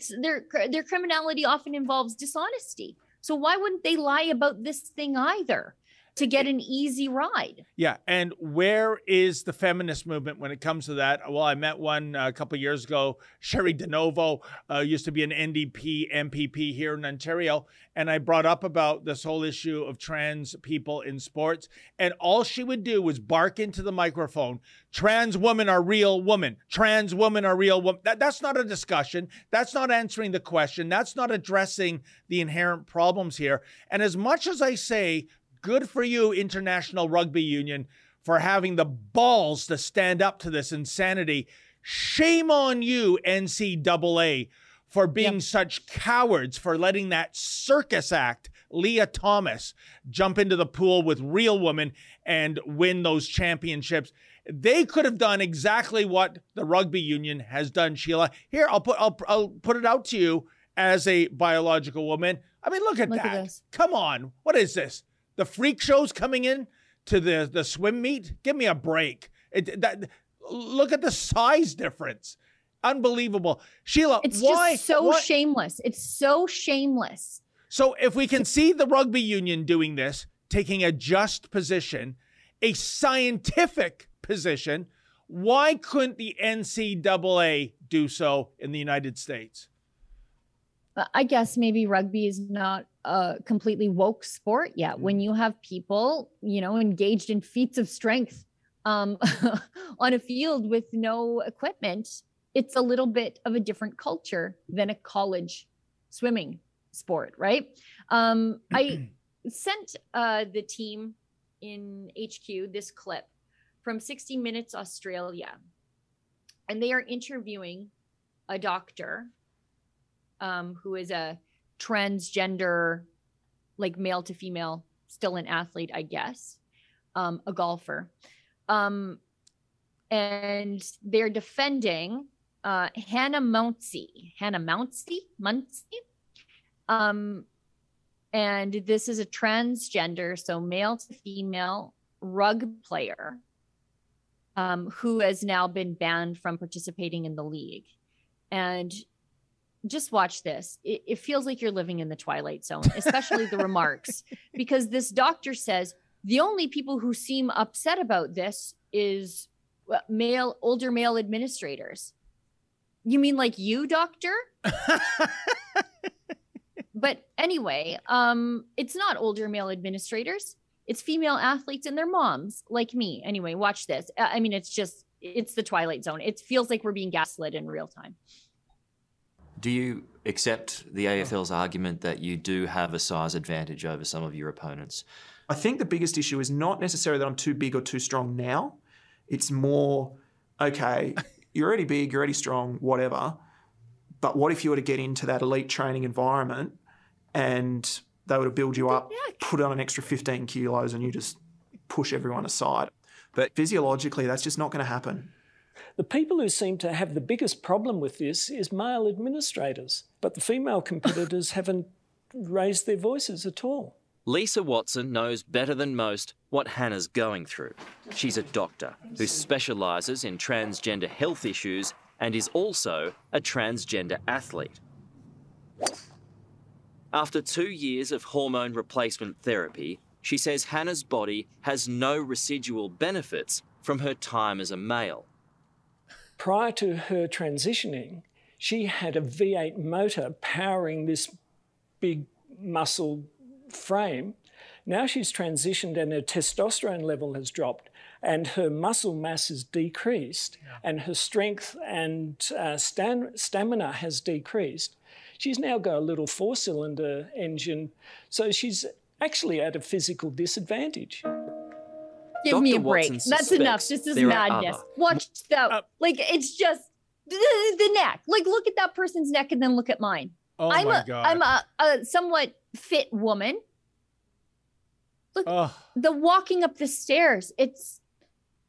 their criminality often involves dishonesty. So why wouldn't they lie about this thing either? To get an easy ride. Yeah. And where is the feminist movement when it comes to that? Well, I met one a couple of years ago, Sherry DeNovo, used to be an NDP MPP here in Ontario. And I brought up about this whole issue of trans people in sports. And all she would do was bark into the microphone, trans women are real women. Trans women are real women. That's not a discussion. That's not answering the question. That's not addressing the inherent problems here. And as much as I say, good for you, International Rugby Union, for having the balls to stand up to this insanity. Shame on you, NCAA, for being such cowards, for letting that circus act, Leah Thomas, jump into the pool with real women and win those championships. They could have done exactly what the rugby union has done, Sheila. Here, I'll put it out to you as a biological woman. I mean, look at that. Come on. What is this? The freak shows coming in to the swim meet? Give me a break. Look at the size difference. Unbelievable. Sheila, It's just so shameless. It's so shameless. So if we can see the rugby union doing this, taking a just position, a scientific position, why couldn't the NCAA do so in the United States? I guess maybe rugby is not a completely woke sport yet. When you have people, engaged in feats of strength on a field with no equipment, it's a little bit of a different culture than a college swimming sport, right? I sent the team in HQ this clip from 60 Minutes Australia, and they are interviewing a doctor who is a transgender, like male to female, still an athlete, I guess, a golfer. And they're defending Hannah Mountsie. And this is a transgender, so male to female rug player who has now been banned from participating in the league. And just watch this. It feels like you're living in the Twilight Zone, especially the remarks, because this doctor says the only people who seem upset about this is older male administrators. You mean like you, doctor? But anyway, it's not older male administrators. It's female athletes and their moms like me. Anyway, watch this. I mean, it's the Twilight Zone. It feels like we're being gaslit in real time. Do you accept the AFL's argument that you do have a size advantage over some of your opponents? I think the biggest issue is not necessarily that I'm too big or too strong now. It's more, okay, you're already big, you're already strong, whatever. But what if you were to get into that elite training environment and they were to build you up, put on an extra 15 kilos and you just push everyone aside? But physiologically, that's just not going to happen. The people who seem to have the biggest problem with this is male administrators, but the female competitors haven't raised their voices at all. Lisa Watson knows better than most what Hannah's going through. She's a doctor who specialises in transgender health issues and is also a transgender athlete. After 2 years of hormone replacement therapy, she says Hannah's body has no residual benefits from her time as a male. Prior to her transitioning, she had a V8 motor powering this big muscle frame. Now she's transitioned and her testosterone level has dropped and her muscle mass has decreased and her strength and stamina has decreased. She's now got a little four-cylinder engine, so she's actually at a physical disadvantage. Give Dr. me a break. Watson That's enough. This is madness. Watch that. Like, it's just the neck. Like, look at that person's neck and then look at mine. Oh, my God. I'm a somewhat fit woman. Look, the walking up the stairs. It's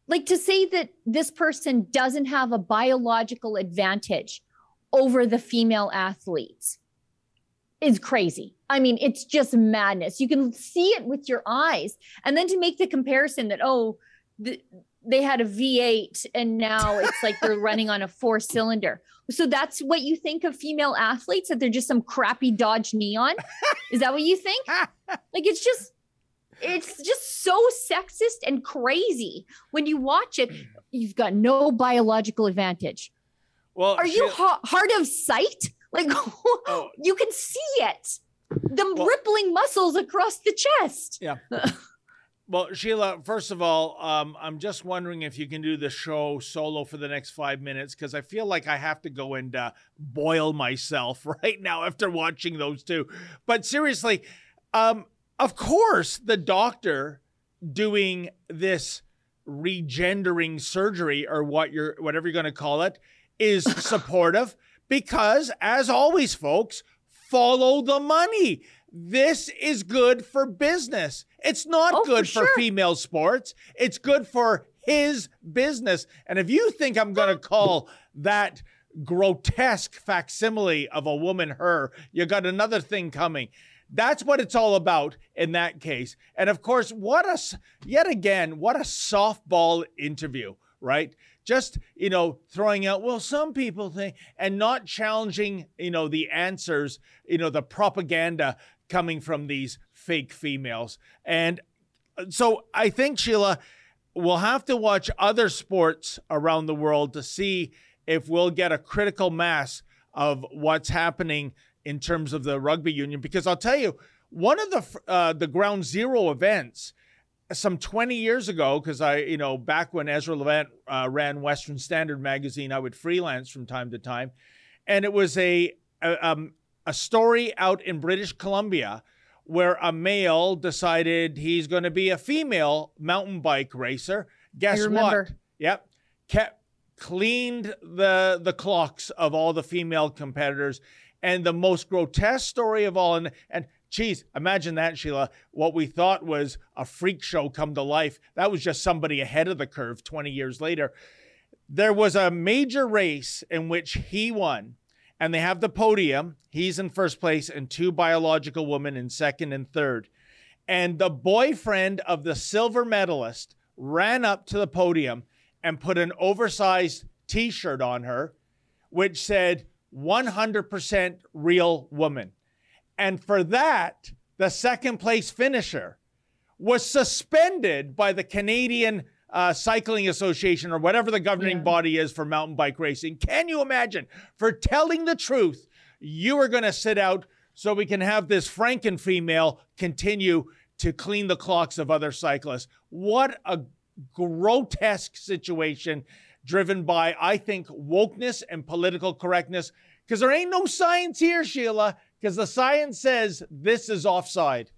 like to say that this person doesn't have a biological advantage over the female athletes is crazy. I mean, it's just madness. You can see it with your eyes. And then to make the comparison that, oh, they had a V8 and now it's like they're running on a four-cylinder. So that's what you think of female athletes, that they're just some crappy Dodge Neon? Is that what you think? Like, it's just so sexist and crazy. When you watch it, you've got no biological advantage. Well, are you hard of sight? Like, you can see it. The rippling muscles across the chest. Yeah. Well, Sheila, first of all, I'm just wondering if you can do the show solo for the next 5 minutes, because I feel like I have to go and boil myself right now after watching those two. But seriously, of course, the doctor doing this regendering surgery or whatever you're going to call it is supportive because, as always, folks, follow the money. This is good for business. It's not good for female sports. It's good for his business. And if you think I'm going to call that grotesque facsimile of a woman her, you got another thing coming. That's what it's all about in that case. And of course, yet again, what a softball interview, right? Just, throwing out, well, some people think, and not challenging, the answers, the propaganda coming from these fake females. And so I think, Sheila, we'll have to watch other sports around the world to see if we'll get a critical mass of what's happening in terms of the rugby union. Because I'll tell you, one of the ground zero events some 20 years ago, because back when Ezra Levant ran Western Standard magazine, I would freelance from time to time. And it was a story out in British Columbia where a male decided he's going to be a female mountain bike racer. Guess what? Yep. Cleaned the clocks of all the female competitors. And the most grotesque story of all, and geez, imagine that, Sheila. What we thought was a freak show come to life. That was just somebody ahead of the curve 20 years later. There was a major race in which he won, and they have the podium. He's in first place and two biological women in second and third. And the boyfriend of the silver medalist ran up to the podium and put an oversized T-shirt on her, which said 100% real woman. And for that, the second place finisher was suspended by the Canadian Cycling Association or whatever the governing body is for mountain bike racing. Can you imagine? For telling the truth, you are going to sit out so we can have this Franken female continue to clean the clocks of other cyclists. What a grotesque situation driven by, I think, wokeness and political correctness, because there ain't no science here, Sheila, because the science says this is offside.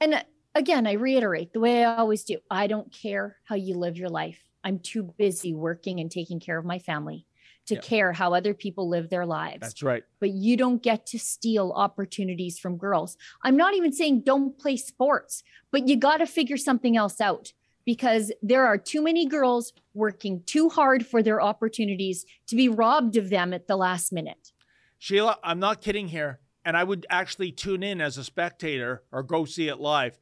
And again, I reiterate the way I always do. I don't care how you live your life. I'm too busy working and taking care of my family to care how other people live their lives. That's right. But you don't get to steal opportunities from girls. I'm not even saying don't play sports, but you got to figure something else out, because there are too many girls working too hard for their opportunities to be robbed of them at the last minute. Sheila, I'm not kidding here. And I would actually tune in as a spectator or go see it live.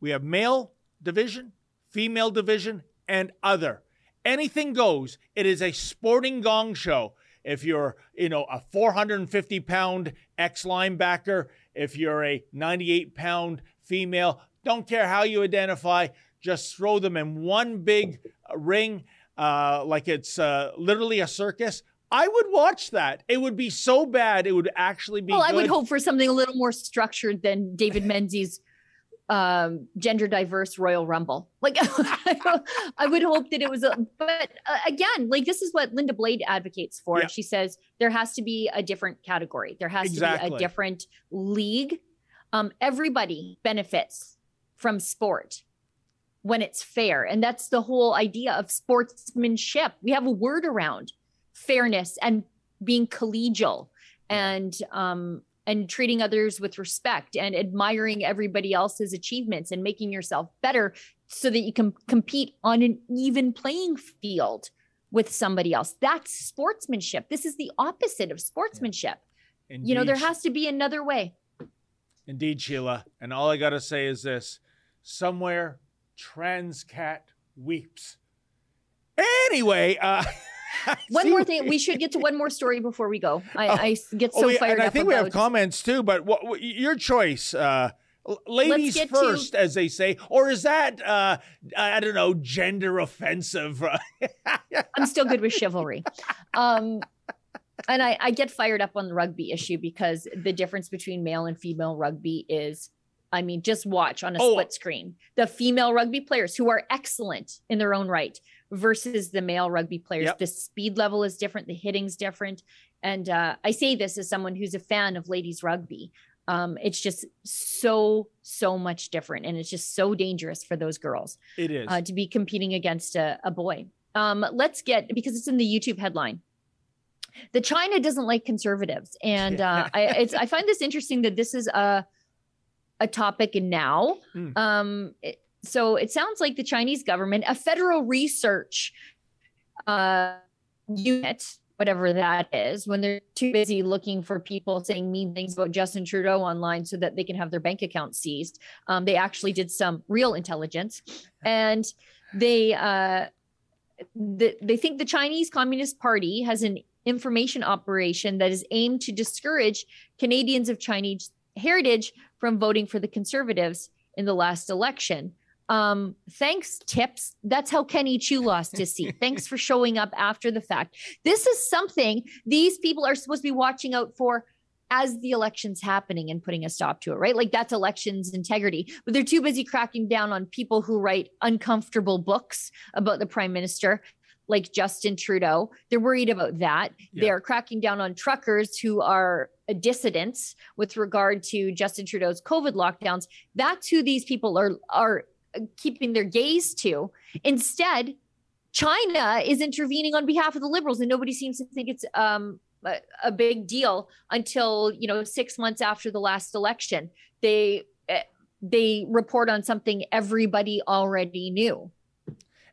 We have male division, female division, and other. Anything goes. It is a sporting gong show. If you're, you know, a 450-pound ex-linebacker, if you're a 98-pound female, don't care how you identify, just throw them in one big ring like it's literally a circus. I would watch that. It would be so bad. It would actually be good. I would hope for something a little more structured than David Menzies' gender diverse Royal Rumble. Like I would hope that it was, again, like this is what Linda Blade advocates for. Yeah. She says there has to be a different category. There has to be a different league. Everybody benefits from sport when it's fair. And that's the whole idea of sportsmanship. We have a word around fairness and being collegial and treating others with respect and admiring everybody else's achievements and making yourself better so that you can compete on an even playing field with somebody else. That's sportsmanship. This is the opposite of sportsmanship. Yeah. You know, there has to be another way. Indeed, Sheila. And all I got to say is this, somewhere trans cat weeps. Anyway, one more thing. We should get to one more story before we go. I get so fired up. I think we have comments too, but your choice, ladies first, as they say, or is that, I don't know, gender offensive? I'm still good with chivalry. And I get fired up on the rugby issue because the difference between male and female rugby is, I mean, just watch on a split screen. The female rugby players who are excellent in their own right versus the male rugby players. Yep. The speed level is different. The hitting's different. And I say this as someone who's a fan of ladies rugby. It's just so much different. And it's just so dangerous for those girls. It is. To be competing against a boy. Let's get, because it's in the YouTube headline. The China doesn't like conservatives. And I find this interesting that this is a topic in Now. So it sounds like the Chinese government, a federal research unit, whatever that is, when they're too busy looking for people saying mean things about Justin Trudeau online so that they can have their bank account seized. They actually did some real intelligence, and they think the Chinese Communist Party has an information operation that is aimed to discourage Canadians of Chinese heritage from voting for the Conservatives in the last election. Thanks, tips. That's how Kenny Chu lost his seat. Thanks for showing up after the fact. This is something these people are supposed to be watching out for as the election's happening and putting a stop to it, right? Like that's elections integrity, but they're too busy cracking down on people who write uncomfortable books about the prime minister, like Justin Trudeau. They're worried about that. Yeah. They're cracking down on truckers who are dissidents with regard to Justin Trudeau's COVID lockdowns. That's who these people are keeping their gaze to. Instead, China is intervening on behalf of the Liberals, and nobody seems to think it's a big deal until, you know, 6 months after the last election. They report on something everybody already knew.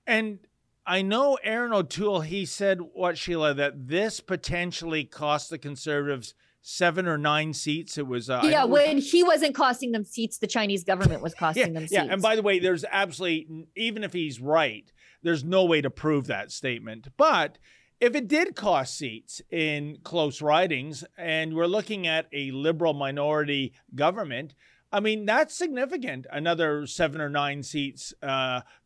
And I know Aaron O'Toole, he said, what, Sheila, that this potentially cost the Conservatives 7 or 9 seats. It was when he wasn't costing them seats, the Chinese government was costing them seats. Yeah, and by the way, there's absolutely, even if he's right, there's no way to prove that statement. But if it did cost seats in close ridings, and we're looking at a Liberal minority government, I mean, that's significant. Another 7 or 9 seats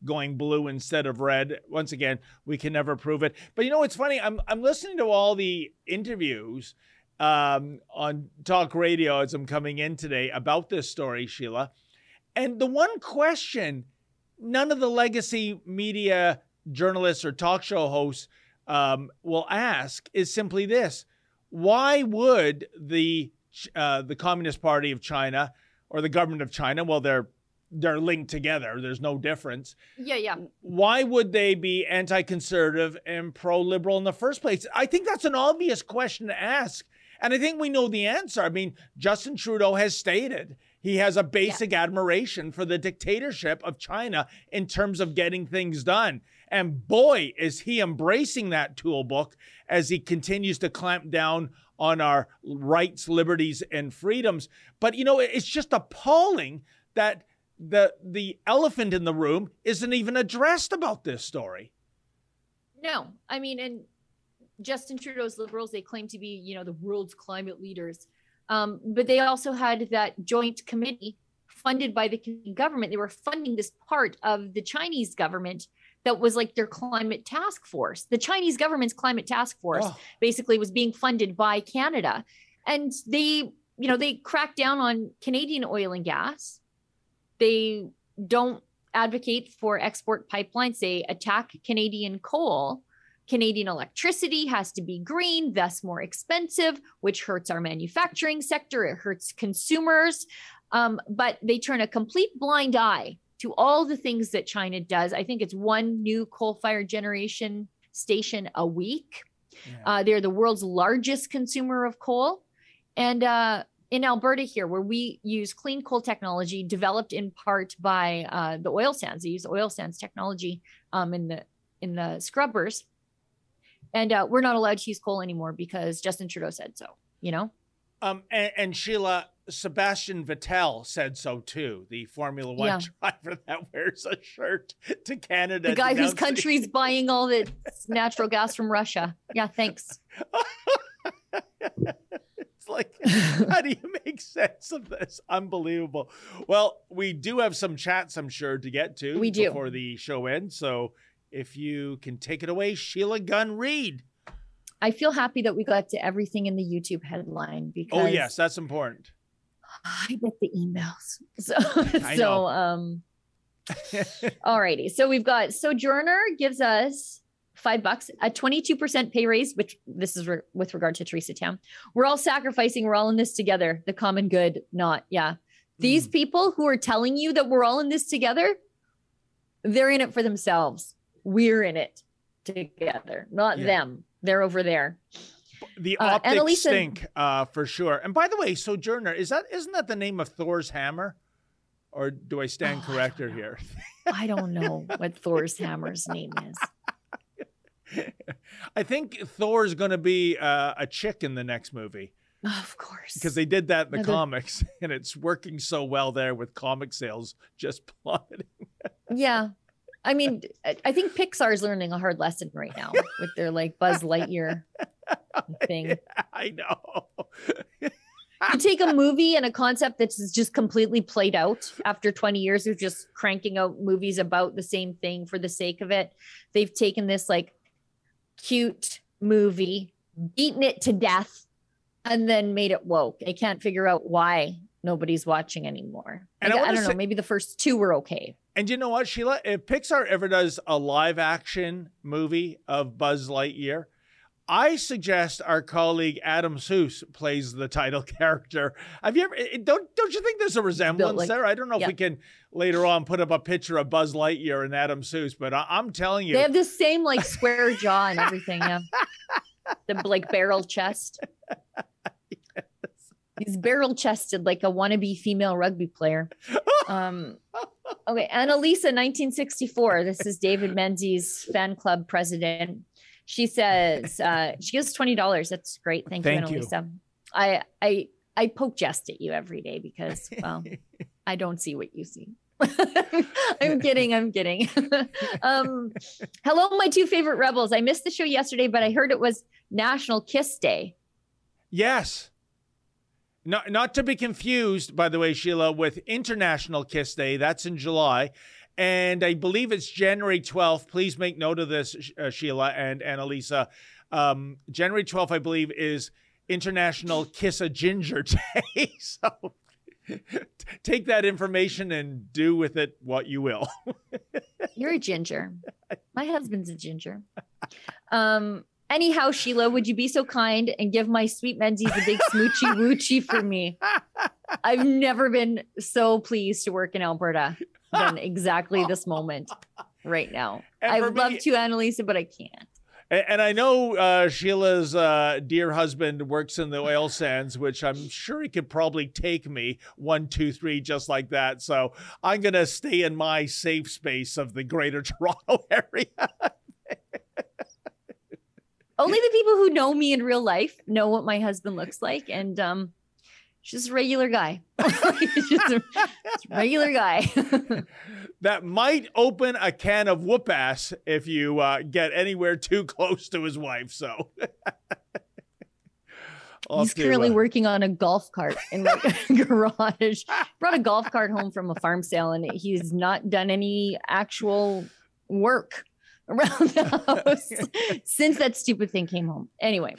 going blue instead of red. Once again, we can never prove it. But you know, it's funny. I'm listening to all the interviews on talk radio as I'm coming in today about this story, Sheila. And the one question none of the legacy media journalists or talk show hosts will ask is simply this. Why would the Communist Party of China or the government of China, well, they're linked together. There's no difference. Yeah, yeah. Why would they be anti-conservative and pro-liberal in the first place? I think that's an obvious question to ask. And I think we know the answer. I mean, Justin Trudeau has stated he has a basic admiration for the dictatorship of China in terms of getting things done. And boy, is he embracing that toolbook as he continues to clamp down on our rights, liberties, and freedoms. But, you know, it's just appalling that the elephant in the room isn't even addressed about this story. No, I mean, and Justin Trudeau's Liberals, they claim to be, you know, the world's climate leaders. But they also had that joint committee funded by the Canadian government. They were funding this part of the Chinese government that was like their climate task force. The Chinese government's climate task force basically was being funded by Canada. And they, you know, they cracked down on Canadian oil and gas. They don't advocate for export pipelines. They attack Canadian coal. Canadian electricity has to be green, thus more expensive, which hurts our manufacturing sector. It hurts consumers. But they turn a complete blind eye to all the things that China does. I think it's 1 new coal-fired generation station a week. Yeah. They're the world's largest consumer of coal. And in Alberta here, where we use clean coal technology developed in part by the oil sands, they use oil sands technology in the scrubbers. And we're not allowed to use coal anymore because Justin Trudeau said so, you know? And Sheila, Sebastian Vettel said so too, the Formula One driver that wears a shirt to Canada. The guy whose country's buying all the natural gas from Russia. Yeah, thanks. It's like, how do you make sense of this? Unbelievable. Well, we do have some chats, I'm sure, to get to before the show ends, so... If you can take it away, Sheila Gunn Reed. I feel happy that we got to everything in the YouTube headline because yes, that's important. I get the emails. So alrighty. So we've got Sojourner gives us $5, a 22% pay raise, which this is with regard to Theresa Tam. We're all sacrificing, we're all in this together. The common good, These people who are telling you that we're all in this together, they're in it for themselves. We're in it together, not them. They're over there. The optics stink for sure. And by the way, Sojourner, isn't that the name of Thor's hammer? Or do I stand corrected here? I don't know what Thor's hammer's name is. I think Thor's going to be a chick in the next movie. Of course. Because they did that in the comics, and it's working so well there with comic sales just plummeting. Yeah. I mean, I think Pixar's learning a hard lesson right now with their like Buzz Lightyear thing. Yeah, I know. You take a movie and a concept that's just completely played out after 20 years of just cranking out movies about the same thing for the sake of it. They've taken this like cute movie, beaten it to death, and then made it woke. I can't figure out why nobody's watching anymore. And like, I don't know. Maybe the first 2 were okay. And you know what, Sheila? If Pixar ever does a live-action movie of Buzz Lightyear, I suggest our colleague Adam Seuss plays the title character. Have you ever? Don't you think there's a resemblance there? I don't know if we can later on put up a picture of Buzz Lightyear and Adam Seuss, but I'm telling you, they have the same like square jaw and everything. Yeah, the like barrel chest. Yes. He's barrel chested like a wannabe female rugby player. Okay, Annalisa, 1964. This is David Menzies, fan club president. She says she gives $20. That's great. Thank you, Annalisa. I poke jest at you every day because, well, I don't see what you see. I'm kidding. Hello, my 2 favorite rebels. I missed the show yesterday, but I heard it was National Kiss Day. Yes. Not to be confused, by the way, Sheila, with International Kiss Day. That's in July. And I believe it's January 12th. Please make note of this, Sheila and Annalisa. January 12th, I believe, is International Kiss a Ginger Day. So take that information and do with it what you will. You're a ginger. My husband's a ginger. Anyhow, Sheila, would you be so kind and give my sweet Menzies a big smoochy woochie for me? I've never been so pleased to work in Alberta than exactly this moment right now. I would love to, Annalisa, but I can't. And I know Sheila's dear husband works in the oil sands, which I'm sure he could probably take me 1, 2, 3, just like that. So I'm going to stay in my safe space of the Greater Toronto area. Only the people who know me in real life know what my husband looks like. And just a regular guy. just a regular guy. That might open a can of whoop ass if you get anywhere too close to his wife. So he's currently working on a golf cart in my garage. Brought a golf cart home from a farm sale, and he's not done any actual work around the house since that stupid thing came home. Anyway,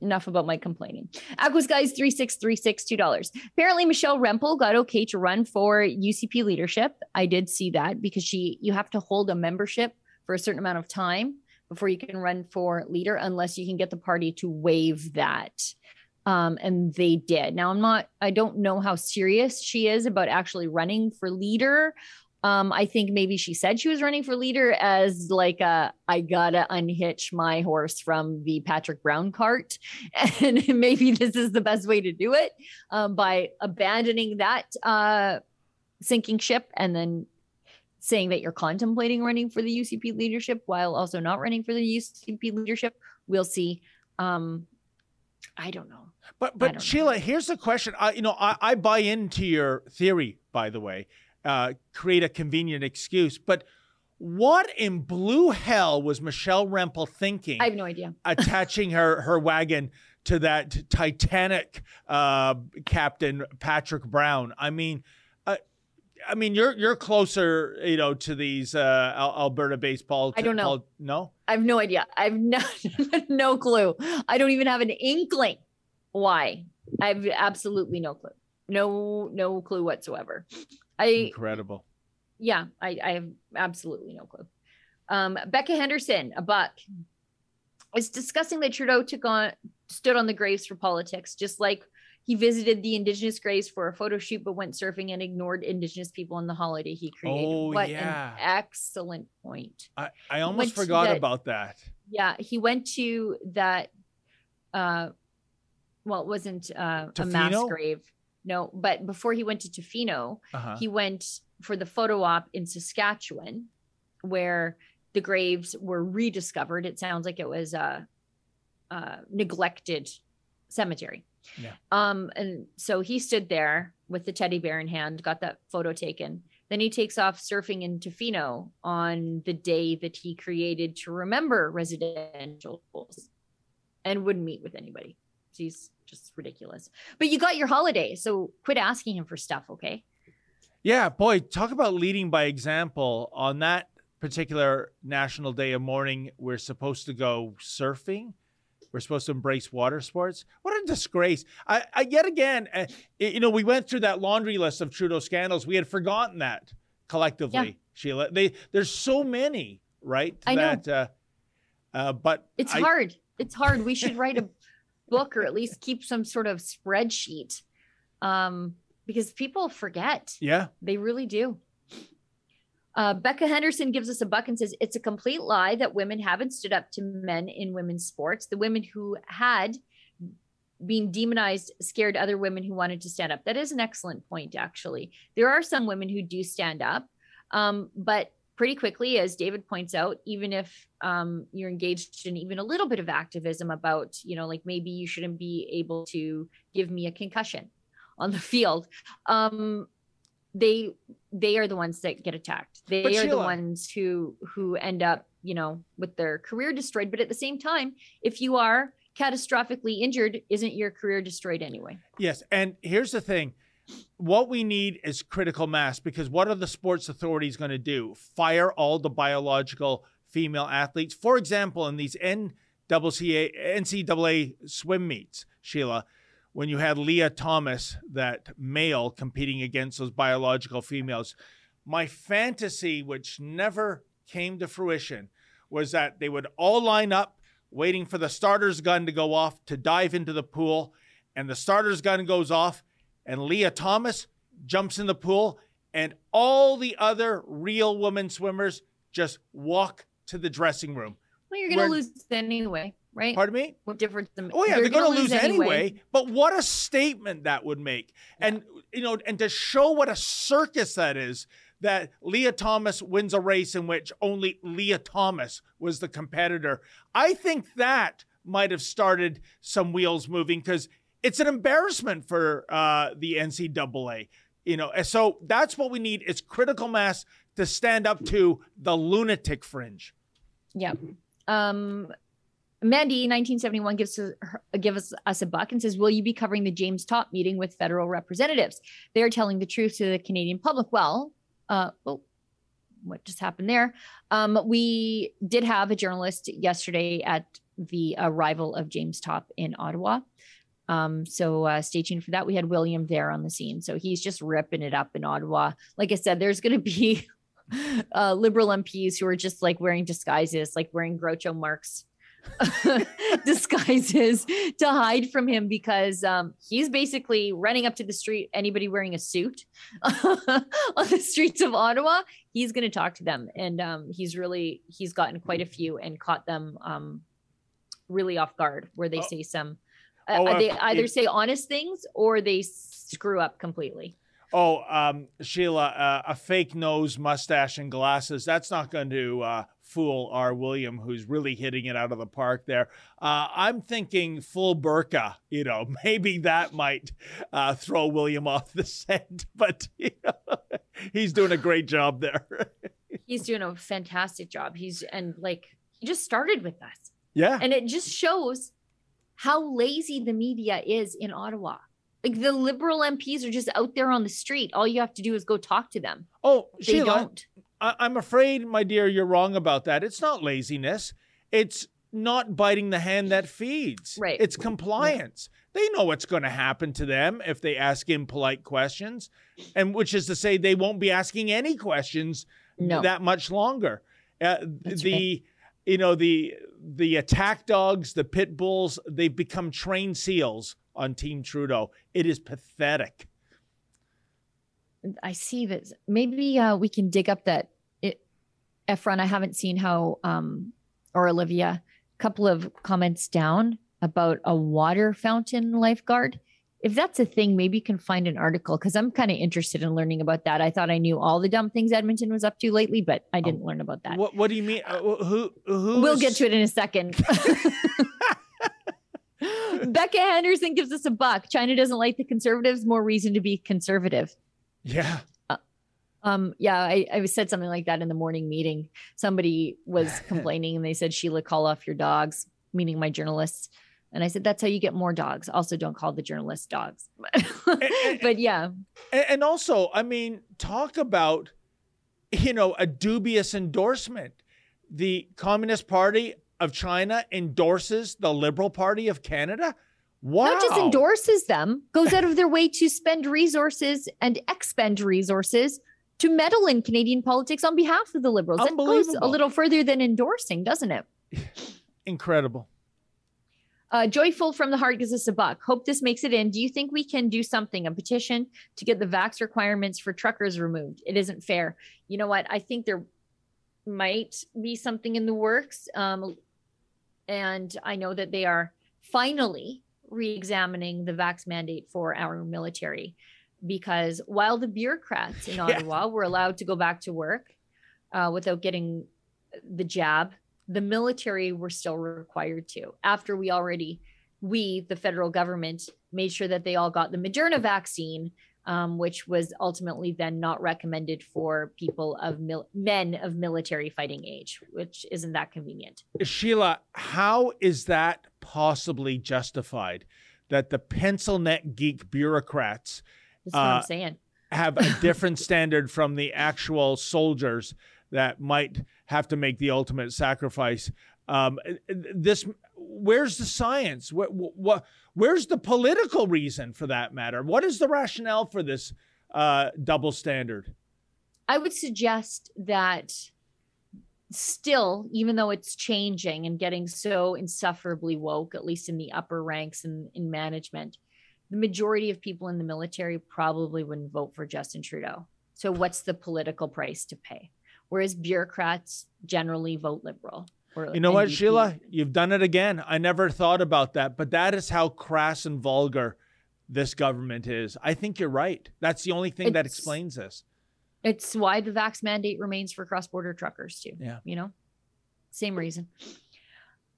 enough about my complaining. Aquas Guys 3636, $2. Apparently Michelle Rempel got okay to run for UCP leadership. I did see that, because you have to hold a membership for a certain amount of time before you can run for leader, unless you can get the party to waive that. And they did. Now I don't know how serious she is about actually running for leader. I think maybe she said she was running for leader as like I gotta unhitch my horse from the Patrick Brown cart, and maybe this is the best way to do it, by abandoning that sinking ship and then saying that you're contemplating running for the UCP leadership while also not running for the UCP leadership. We'll see. I don't know. But Sheila, here's the question. I buy into your theory, by the way. Create a convenient excuse. But what in blue hell was Michelle Rempel thinking? I have no idea. Attaching her wagon to that Titanic captain, Patrick Brown. I mean, you're closer, to these Alberta-based politics. I don't know. No? I have no idea. I have no clue. I don't even have an inkling why. I have absolutely no clue. No clue whatsoever. Incredible. Yeah, I have absolutely no clue. Becca Henderson, a buck, is discussing that Trudeau stood on the graves for politics, just like he visited the Indigenous graves for a photo shoot, but went surfing and ignored Indigenous people on the holiday he created. Oh, what an excellent point. I almost forgot about that. Yeah, he went to that, well, it wasn't a mass grave. No, but before he went to Tofino, he went for the photo op in Saskatchewan, where the graves were rediscovered. It sounds like it was a neglected cemetery. Yeah. And so he stood there with the teddy bear in hand, got that photo taken. Then he takes off surfing in Tofino on the day that he created to remember residential schools, and wouldn't meet with anybody. He's just ridiculous. But you got your holiday, so quit asking him for stuff, okay? Yeah, boy, talk about leading by example. On that particular National Day of Mourning, we're supposed to go surfing. We're supposed to embrace water sports. What a disgrace. I yet again, we went through that laundry list of Trudeau scandals. We had forgotten that collectively, yeah. Sheila. There's so many, right? I know. But it's hard. It's hard. We should write a book, or at least keep some sort of spreadsheet, because people forget. Yeah, they really do. Becca Henderson gives us a buck and says, it's a complete lie that women haven't stood up to men in women's sports. The women who had been demonized scared other women who wanted to stand up. That is an excellent point, actually. There are some women who do stand up, but pretty quickly, as David points out, even if you're engaged in even a little bit of activism about, like maybe you shouldn't be able to give me a concussion on the field, they are the ones that get attacked. They are the ones who end up, with their career destroyed. But at the same time, if you are catastrophically injured, isn't your career destroyed anyway? Yes. And here's the thing. What we need is critical mass, because what are the sports authorities going to do? Fire all the biological female athletes? For example, in these NCAA swim meets, Sheila, when you had Leah Thomas, that male, competing against those biological females, my fantasy, which never came to fruition, was that they would all line up waiting for the starter's gun to go off to dive into the pool, and the starter's gun goes off, and Leah Thomas jumps in the pool, and all the other real women swimmers just walk to the dressing room. Well, you're going to lose anyway, right? Pardon me? What difference? Oh, yeah, they're going to lose anyway. But what a statement that would make. Yeah. And, you know, and to show what a circus that is, that Leah Thomas wins a race in which only Leah Thomas was the competitor. I think that might have started some wheels moving, because it's an embarrassment for the NCAA, you know. So that's what we need, is critical mass to stand up to the lunatic fringe. Yeah. Mandy, 1971, gives us a buck and says, will you be covering the James Topp meeting with federal representatives? They are telling the truth to the Canadian public. Well, what just happened there? We did have a journalist yesterday at the arrival of James Topp in Ottawa. So stay tuned for that. We had William there on the scene. So he's just ripping it up in Ottawa. Like I said, there's going to be liberal MPs who are just like wearing disguises, like wearing Groucho Marx disguises to hide from him, because he's basically running up to the street. Anybody wearing a suit on the streets of Ottawa, he's going to talk to them. And he's gotten quite a few and caught them really off guard, where they say some. They either say honest things or they screw up completely. Sheila, a fake nose, mustache, and glasses, that's not going to fool our William, who's really hitting it out of the park there. I'm thinking full burqa, you know, maybe that might throw William off the scent, but you know, he's doing a great job there. He's doing a fantastic job. He just started with us. Yeah. And it just shows how lazy the media is in Ottawa. Like, the liberal MPs are just out there on the street. All you have to do is go talk to them. Oh, they Sheila, don't. I'm afraid, my dear, you're wrong about that. It's not laziness. It's not biting the hand that feeds. Right. It's compliance. Right. They know what's going to happen to them if they ask impolite questions, and which is to say they won't be asking any questions that much longer. You know, the attack dogs, the pit bulls, they've become trained seals on Team Trudeau. It is pathetic. I see this. Maybe we can dig up that. Efron, I haven't seen how, or Olivia, a couple of comments down about a water fountain lifeguard. If that's a thing, maybe you can find an article, because I'm kind of interested in learning about that. I thought I knew all the dumb things Edmonton was up to lately, but I didn't learn about that. What do you mean? We'll get to it in a second. Becca Henderson gives us a buck. China doesn't like the Conservatives. More reason to be conservative. Yeah. I said something like that in the morning meeting. Somebody was complaining and they said, Sheila, call off your dogs, meaning my journalists. And I said, that's how you get more dogs. Also, don't call the journalists dogs. But yeah. And also, I mean, talk about, you know, a dubious endorsement. The Communist Party of China endorses the Liberal Party of Canada. Wow. Not just endorses them, goes out of their way to spend resources and expend resources to meddle in Canadian politics on behalf of the Liberals. That goes a little further than endorsing, doesn't it? Incredible. Joyful from the Heart gives us a buck. Hope this makes it in. Do you think we can do something, a petition to get the vax requirements for truckers removed? It isn't fair. You know what? I think there might be something in the works. And I know that they are finally re-examining the vax mandate for our military, because while the bureaucrats in Ottawa were allowed to go back to work without getting the jab, the military were still required to, after we, the federal government, made sure that they all got the Moderna vaccine which was ultimately then not recommended for people of men of military fighting age, which isn't that convenient. Sheila, how is that possibly justified, that the pencil neck geek bureaucrats have a different standard from the actual soldiers that might have to make the ultimate sacrifice? Where's the science? Where's the political reason for that matter? What is the rationale for this double standard? I would suggest that still, even though it's changing and getting so insufferably woke, at least in the upper ranks and in management, the majority of people in the military probably wouldn't vote for Justin Trudeau. So what's the political price to pay? Whereas bureaucrats generally vote Liberal. You know what, Sheila? You've done it again. I never thought about that, but that is how crass and vulgar this government is. I think you're right. That's the only thing that explains this. It's why the vax mandate remains for cross-border truckers too. Yeah. You know, same reason.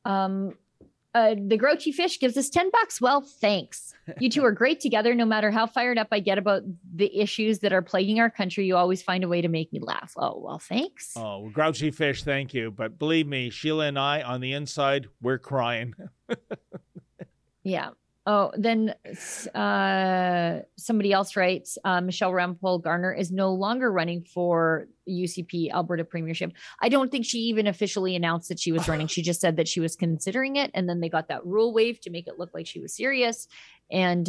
The Grouchy Fish gives us $10. Well, thanks. You two are great together. No matter how fired up I get about the issues that are plaguing our country, you always find a way to make me laugh. Oh, well, thanks. Oh, well, Grouchy Fish, thank you. But believe me, Sheila and I on the inside, we're crying. Yeah. Oh, then somebody else writes, Michelle Rampol-Garner is no longer running for UCP Alberta Premiership. I don't think she even officially announced that she was running. She just said that she was considering it. And then they got that rule waived to make it look like she was serious. And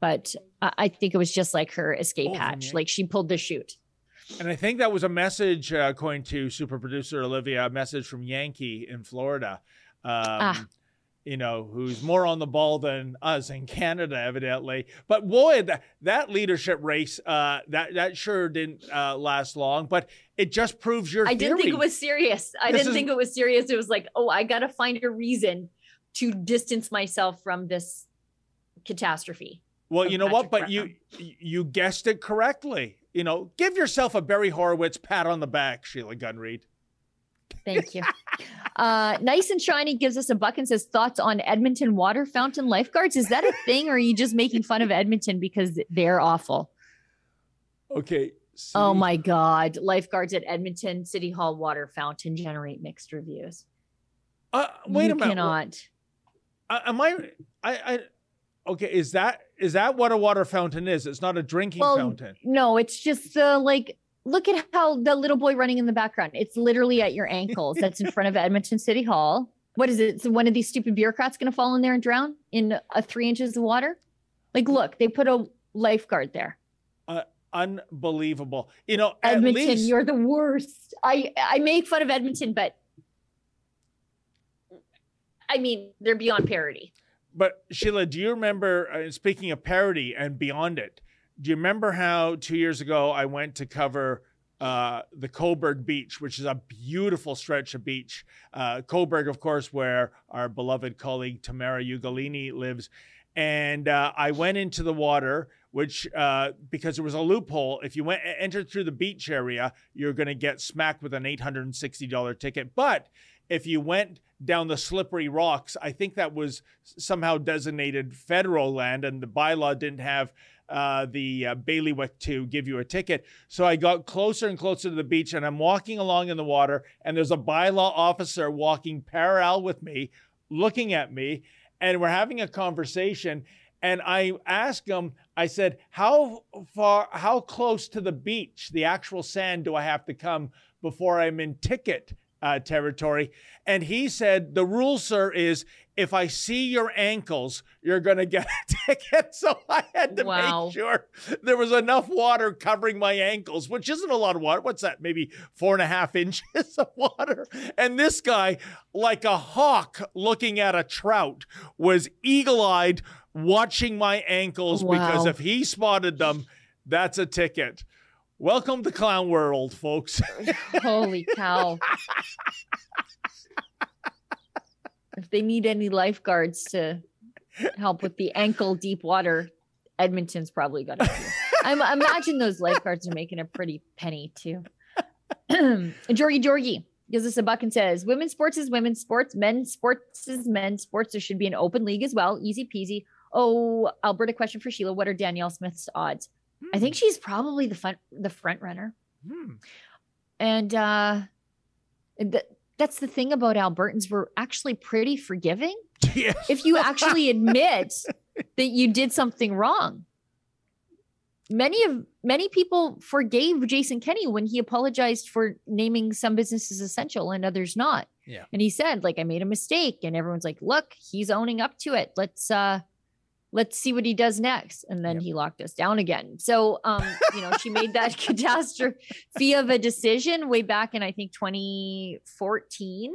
but I think it was just like her escape hatch. Like she pulled the chute. And I think that was a message, according to super producer Olivia, a message from Yankee in Florida. You know, who's more on the ball than us in Canada, evidently. But boy, that leadership race, that sure didn't last long, but it just proves your theory. I didn't think it was serious. I didn't think it was serious. It was like, oh, I got to find a reason to distance myself from this catastrophe. Well, you know what? But you guessed it correctly. You know, give yourself a Barry Horowitz pat on the back, Sheila Gunn Reed. Thank you. Nice and Shiny gives us $1 and says, thoughts on Edmonton water fountain lifeguards? Is that a thing, or are you just making fun of Edmonton because they're awful? Okay. See? Oh my God. Lifeguards at Edmonton City Hall water fountain generate mixed reviews. Wait a minute. Cannot. Okay. Is that what a water fountain is? It's not a drinking fountain. No, it's just like, look at how the little boy running in the background. It's literally at your ankles. That's in front of Edmonton City Hall. What is it? So one of these stupid bureaucrats going to fall in there and drown in 3 inches of water? Like, look, they put a lifeguard there. Unbelievable. You know, Edmonton, you're the worst. I make fun of Edmonton, but I mean, they're beyond parody. But Sheila, do you remember, speaking of parody and beyond it, do you remember how 2 years ago I went to cover the Cobourg Beach, which is a beautiful stretch of beach? Cobourg, of course, where our beloved colleague Tamara Ugolini lives. And I went into the water, which because there was a loophole, if you entered through the beach area, you're going to get smacked with an $860 ticket. But if you went down the slippery rocks, I think that was somehow designated federal land, and the bylaw didn't have the bailiwick to give you a ticket. So I got closer and closer to the beach, and I'm walking along in the water, and there's a bylaw officer walking parallel with me, looking at me, and we're having a conversation. And I asked him, I said, how close to the beach, the actual sand, do I have to come before I'm in ticket territory? And he said, the rule, sir, is if I see your ankles, you're going to get a ticket. So I had to make sure there was enough water covering my ankles, which isn't a lot of water. What's that? Maybe 4.5 inches of water. And this guy, like a hawk looking at a trout, was eagle-eyed watching my ankles because if he spotted them, that's a ticket. Welcome to clown world, folks. Holy cow. If they need any lifeguards to help with the ankle deep water, Edmonton's probably got a few. I imagine those lifeguards are making a pretty penny too. Jorgie gives us $1 and says, women's sports is women's sports. Men's sports is men's sports. There should be an open league as well. Easy peasy. Oh, Alberta question for Sheila. What are Danielle Smith's odds? I think she's probably the front runner. And that's the thing about Albertans. We're actually pretty forgiving. Yes. If you actually admit that you did something wrong. Many people forgave Jason Kenney when he apologized for naming some businesses essential and others not. Yeah. And he said, like, I made a mistake, and everyone's like, look, he's owning up to it. Let's see what he does next. And then he locked us down again. So, she made that catastrophe of a decision way back in, I think, 2014,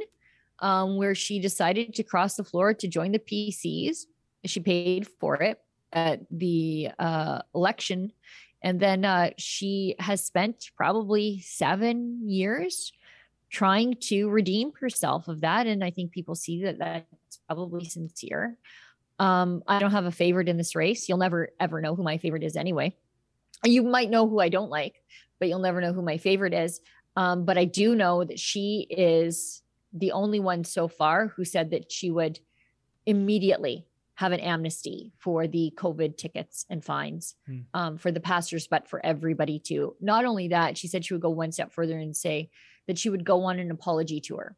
where she decided to cross the floor to join the PCs. She paid for it at the election. And then she has spent probably 7 years trying to redeem herself of that. And I think people see that that's probably sincere. I don't have a favorite in this race. You'll never, ever know who my favorite is anyway. You might know who I don't like, but you'll never know who my favorite is. But I do know that she is the only one so far who said that she would immediately have an amnesty for the COVID tickets and fines for the pastors, but for everybody too. Not only that, she said she would go one step further and say that she would go on an apology tour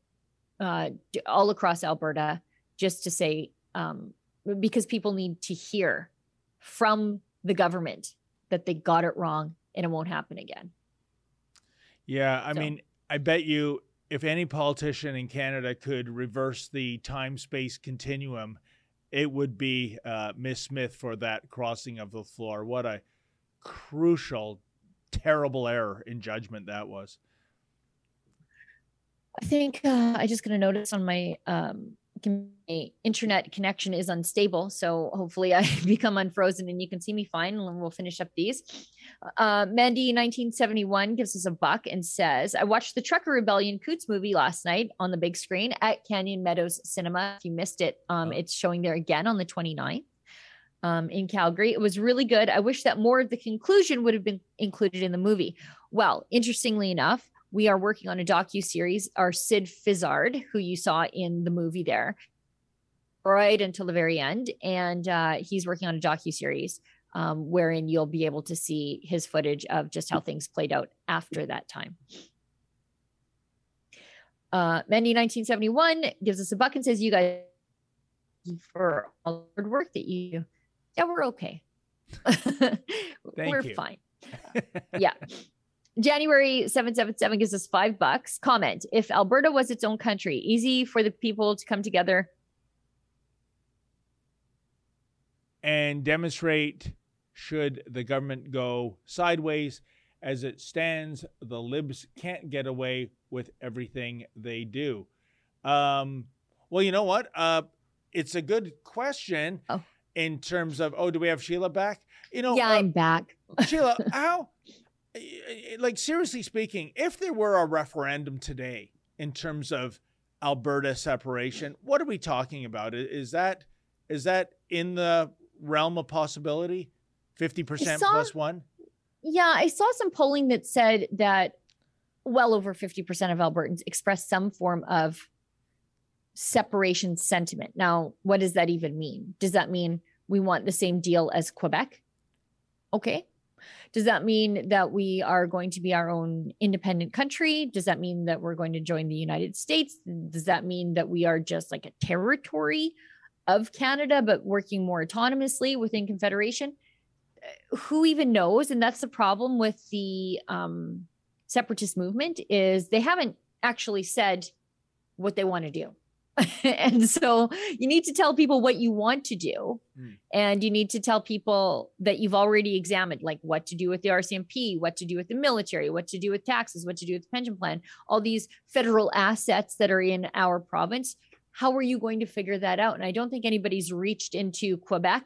all across Alberta, just to say, because people need to hear from the government that they got it wrong and it won't happen again. Yeah. I mean, I bet you if any politician in Canada could reverse the time-space continuum, it would be Ms. Smith for that crossing of the floor. What a crucial, terrible error in judgment that was. I think I just going to notice on my internet connection is unstable. So hopefully I become unfrozen and you can see me fine, and we'll finish up these. Mandy 1971 gives us $1 and says, I watched the Trucker Rebellion Coots movie last night on the big screen at Canyon Meadows Cinema. If you missed it, it's showing there again on the 29th in Calgary. It was really good. I wish that more of the conclusion would have been included in the movie. Well, interestingly enough, we are working on a docuseries. Our Sid Fizzard, who you saw in the movie there, right until the very end. And he's working on a docuseries wherein you'll be able to see his footage of just how things played out after that time. Mandy 1971 gives us $1 and says, you guys, for all the hard work that you do. Yeah, we're okay. We're fine. Yeah. January 777 gives us $5. Comment: if Alberta was its own country, easy for the people to come together and demonstrate. Should the government go sideways as it stands, the Libs can't get away with everything they do. Well, you know what? It's a good question in terms of, do we have Sheila back? You know, I'm back. Sheila, how? Like, seriously speaking, if there were a referendum today in terms of Alberta separation, what are we talking about? Is that in the realm of possibility? 50% plus one? Yeah, I saw some polling that said that well over 50% of Albertans expressed some form of separation sentiment. Now, what does that even mean? Does that mean we want the same deal as Quebec? Okay. Does that mean that we are going to be our own independent country? Does that mean that we're going to join the United States? Does that mean that we are just like a territory of Canada, but working more autonomously within Confederation? Who even knows? And that's the problem with the separatist movement, is they haven't actually said what they want to do. And so you need to tell people what you want to do. And you need to tell people that you've already examined, like what to do with the RCMP, what to do with the military, what to do with taxes, what to do with the pension plan, all these federal assets that are in our province. How are you going to figure that out? And I don't think anybody's reached into Quebec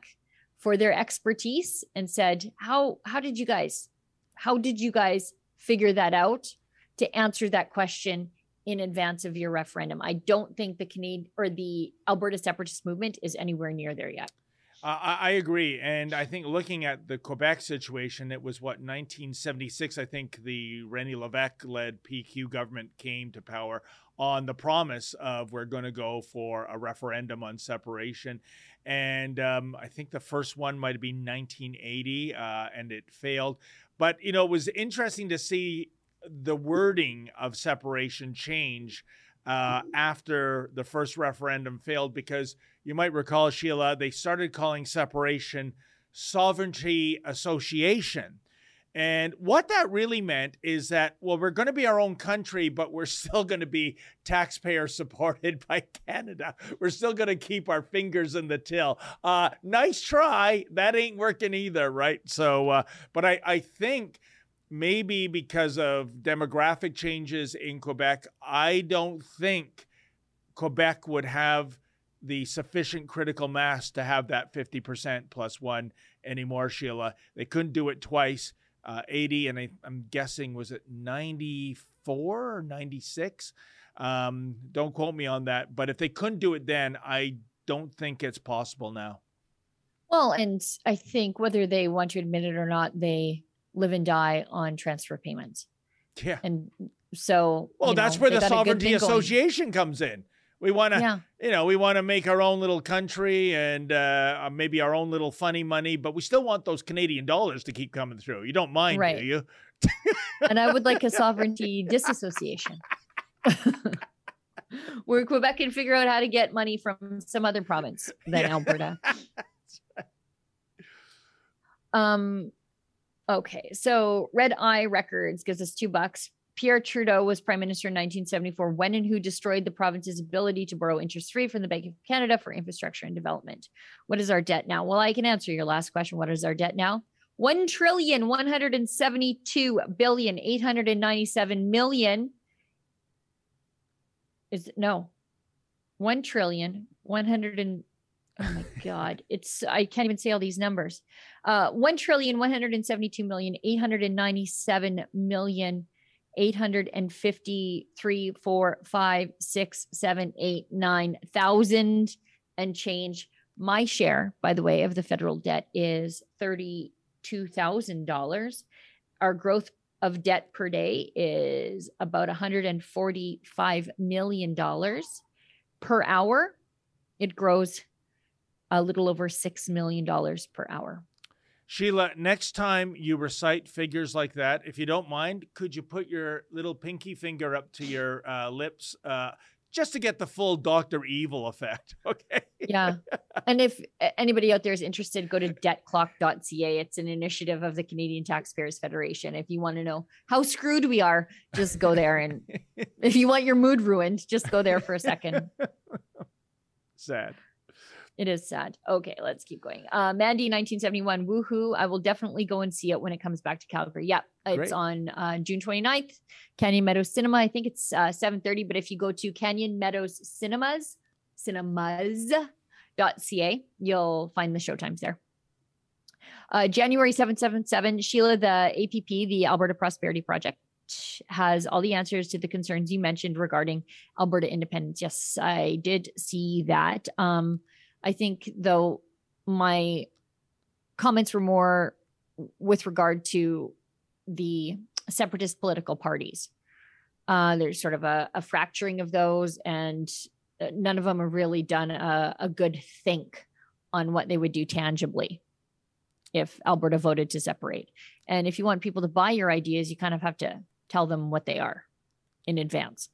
for their expertise and said, how did you guys figure that out to answer that question in advance of your referendum? I don't think the Canadian or the Alberta separatist movement is anywhere near there yet. I agree. And I think looking at the Quebec situation, it was 1976, I think the René Lévesque-led PQ government came to power. on the promise of we're going to go for a referendum on separation. And I think the first one might have been 1980, and it failed. But, you know, it was interesting to see the wording of separation change after the first referendum failed, because you might recall, Sheila, they started calling separation sovereignty association. And what that really meant is that, well, we're going to be our own country, but we're still going to be taxpayer supported by Canada. We're still going to keep our fingers in the till. Nice try. That ain't working either, right? So, but I think maybe because of demographic changes in Quebec, I don't think Quebec would have the sufficient critical mass to have that 50% plus one anymore, Sheila. They couldn't do it twice. 80, and I'm guessing, was it 94 or 96? Don't quote me on that. But if they couldn't do it then, I don't think it's possible now. Well, and I think whether they want to admit it or not, they live and die on transfer payments. Yeah. And so, well, that's where the sovereignty association comes in. We want to, you know, we want to make our own little country and maybe our own little funny money, but we still want those Canadian dollars to keep coming through. You don't mind, right, do you? And I would like a sovereignty disassociation where Quebec can figure out how to get money from some other province than Alberta. Right. Okay, so Red Eye Records gives us $2. Pierre Trudeau was prime minister in 1974 when and who destroyed the province's ability to borrow interest-free from the Bank of Canada for infrastructure and development. What is our debt now? Well, I can answer your last question. What is our debt now? $1,172,897,000,000. Is it? No. 1,100,000,000,000. Oh my God. It's, I can't even say all these numbers. 1,172,897,000,000. 853,456,789,000 and change. My share, by the way, of the federal debt is $32,000. Our growth of debt per day is about $145 million. Per hour, it grows a little over $6 million per hour. Sheila, next time you recite figures like that, if you don't mind, could you put your little pinky finger up to your lips just to get the full Dr. Evil effect? Okay. Yeah. And if anybody out there is interested, go to debtclock.ca. It's an initiative of the Canadian Taxpayers Federation. If you want to know how screwed we are, just go there. And if you want your mood ruined, just go there for a second. Sad. It is sad. Okay, let's keep going. Mandy, 1971, woohoo. I will definitely go and see it when it comes back to Calgary. Yeah, it's great. On June 29th, Canyon Meadows Cinema. I think it's 7:30, but if you go to Canyon Meadows cinemas.ca, you'll find the showtimes there. January 777, Sheila, the APP, the Alberta Prosperity Project, has all the answers to the concerns you mentioned regarding Alberta independence. Yes, I did see that. I think, though, my comments were more with regard to the separatist political parties. There's sort of a fracturing of those, and none of them have really done a good think on what they would do tangibly if Alberta voted to separate. And if you want people to buy your ideas, you kind of have to tell them what they are in advance.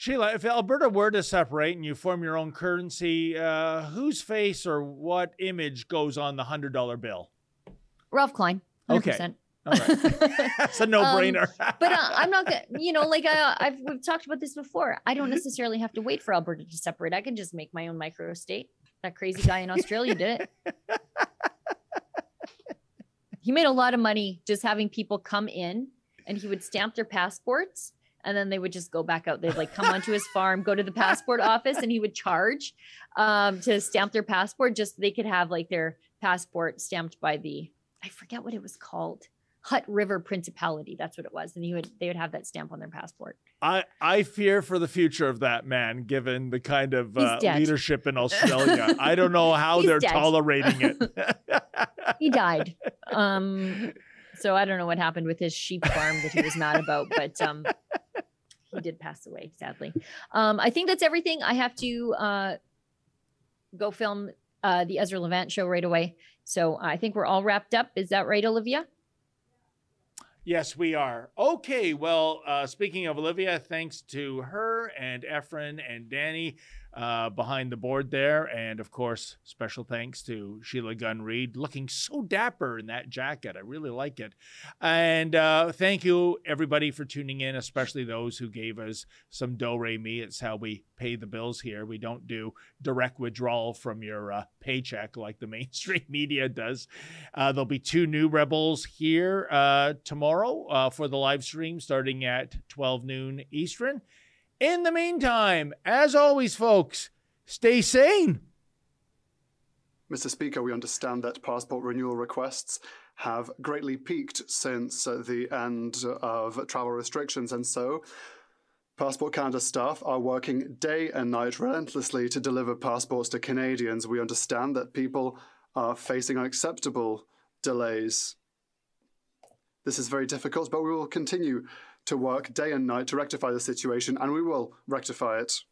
Sheila, if Alberta were to separate and you form your own currency, whose face or what image goes on the $100 bill? Ralph Klein, 100%. Okay. All right. That's a no-brainer. But I'm not going to, you know, like we've talked about this before. I don't necessarily have to wait for Alberta to separate. I can just make my own microstate. That crazy guy in Australia did it. He made a lot of money just having people come in, and he would stamp their passports. And then they would just go back out. They'd like come onto his farm, go to the passport office, and he would charge to stamp their passport. Just they could have like their passport stamped by the, I forget what it was called, Hutt River Principality. That's what it was. And they would have that stamp on their passport. I fear for the future of that man, given the kind of leadership in Australia. I don't know how they're tolerating it. He died. So I don't know what happened with his sheep farm that he was mad about, but he did pass away, sadly. I think that's everything. I have to go film the Ezra Levant show right away. So I think we're all wrapped up. Is that right, Olivia? Yes, we are. Okay, well, speaking of Olivia, thanks to her and Efren and Danny behind the board there. And, of course, special thanks to Sheila Gunn Reed, looking so dapper in that jacket. I really like it. And thank you, everybody, for tuning in, especially those who gave us some do-re-mi. It's how we pay the bills here. We don't do direct withdrawal from your paycheck like the mainstream media does. There'll be two new Rebels here tomorrow for the live stream starting at 12 noon Eastern. In the meantime, as always, folks, stay sane. Mr. Speaker, we understand that passport renewal requests have greatly peaked since the end of travel restrictions, and so Passport Canada staff are working day and night relentlessly to deliver passports to Canadians. We understand that people are facing unacceptable delays. This is very difficult, but we will continue to work day and night to rectify the situation, and we will rectify it.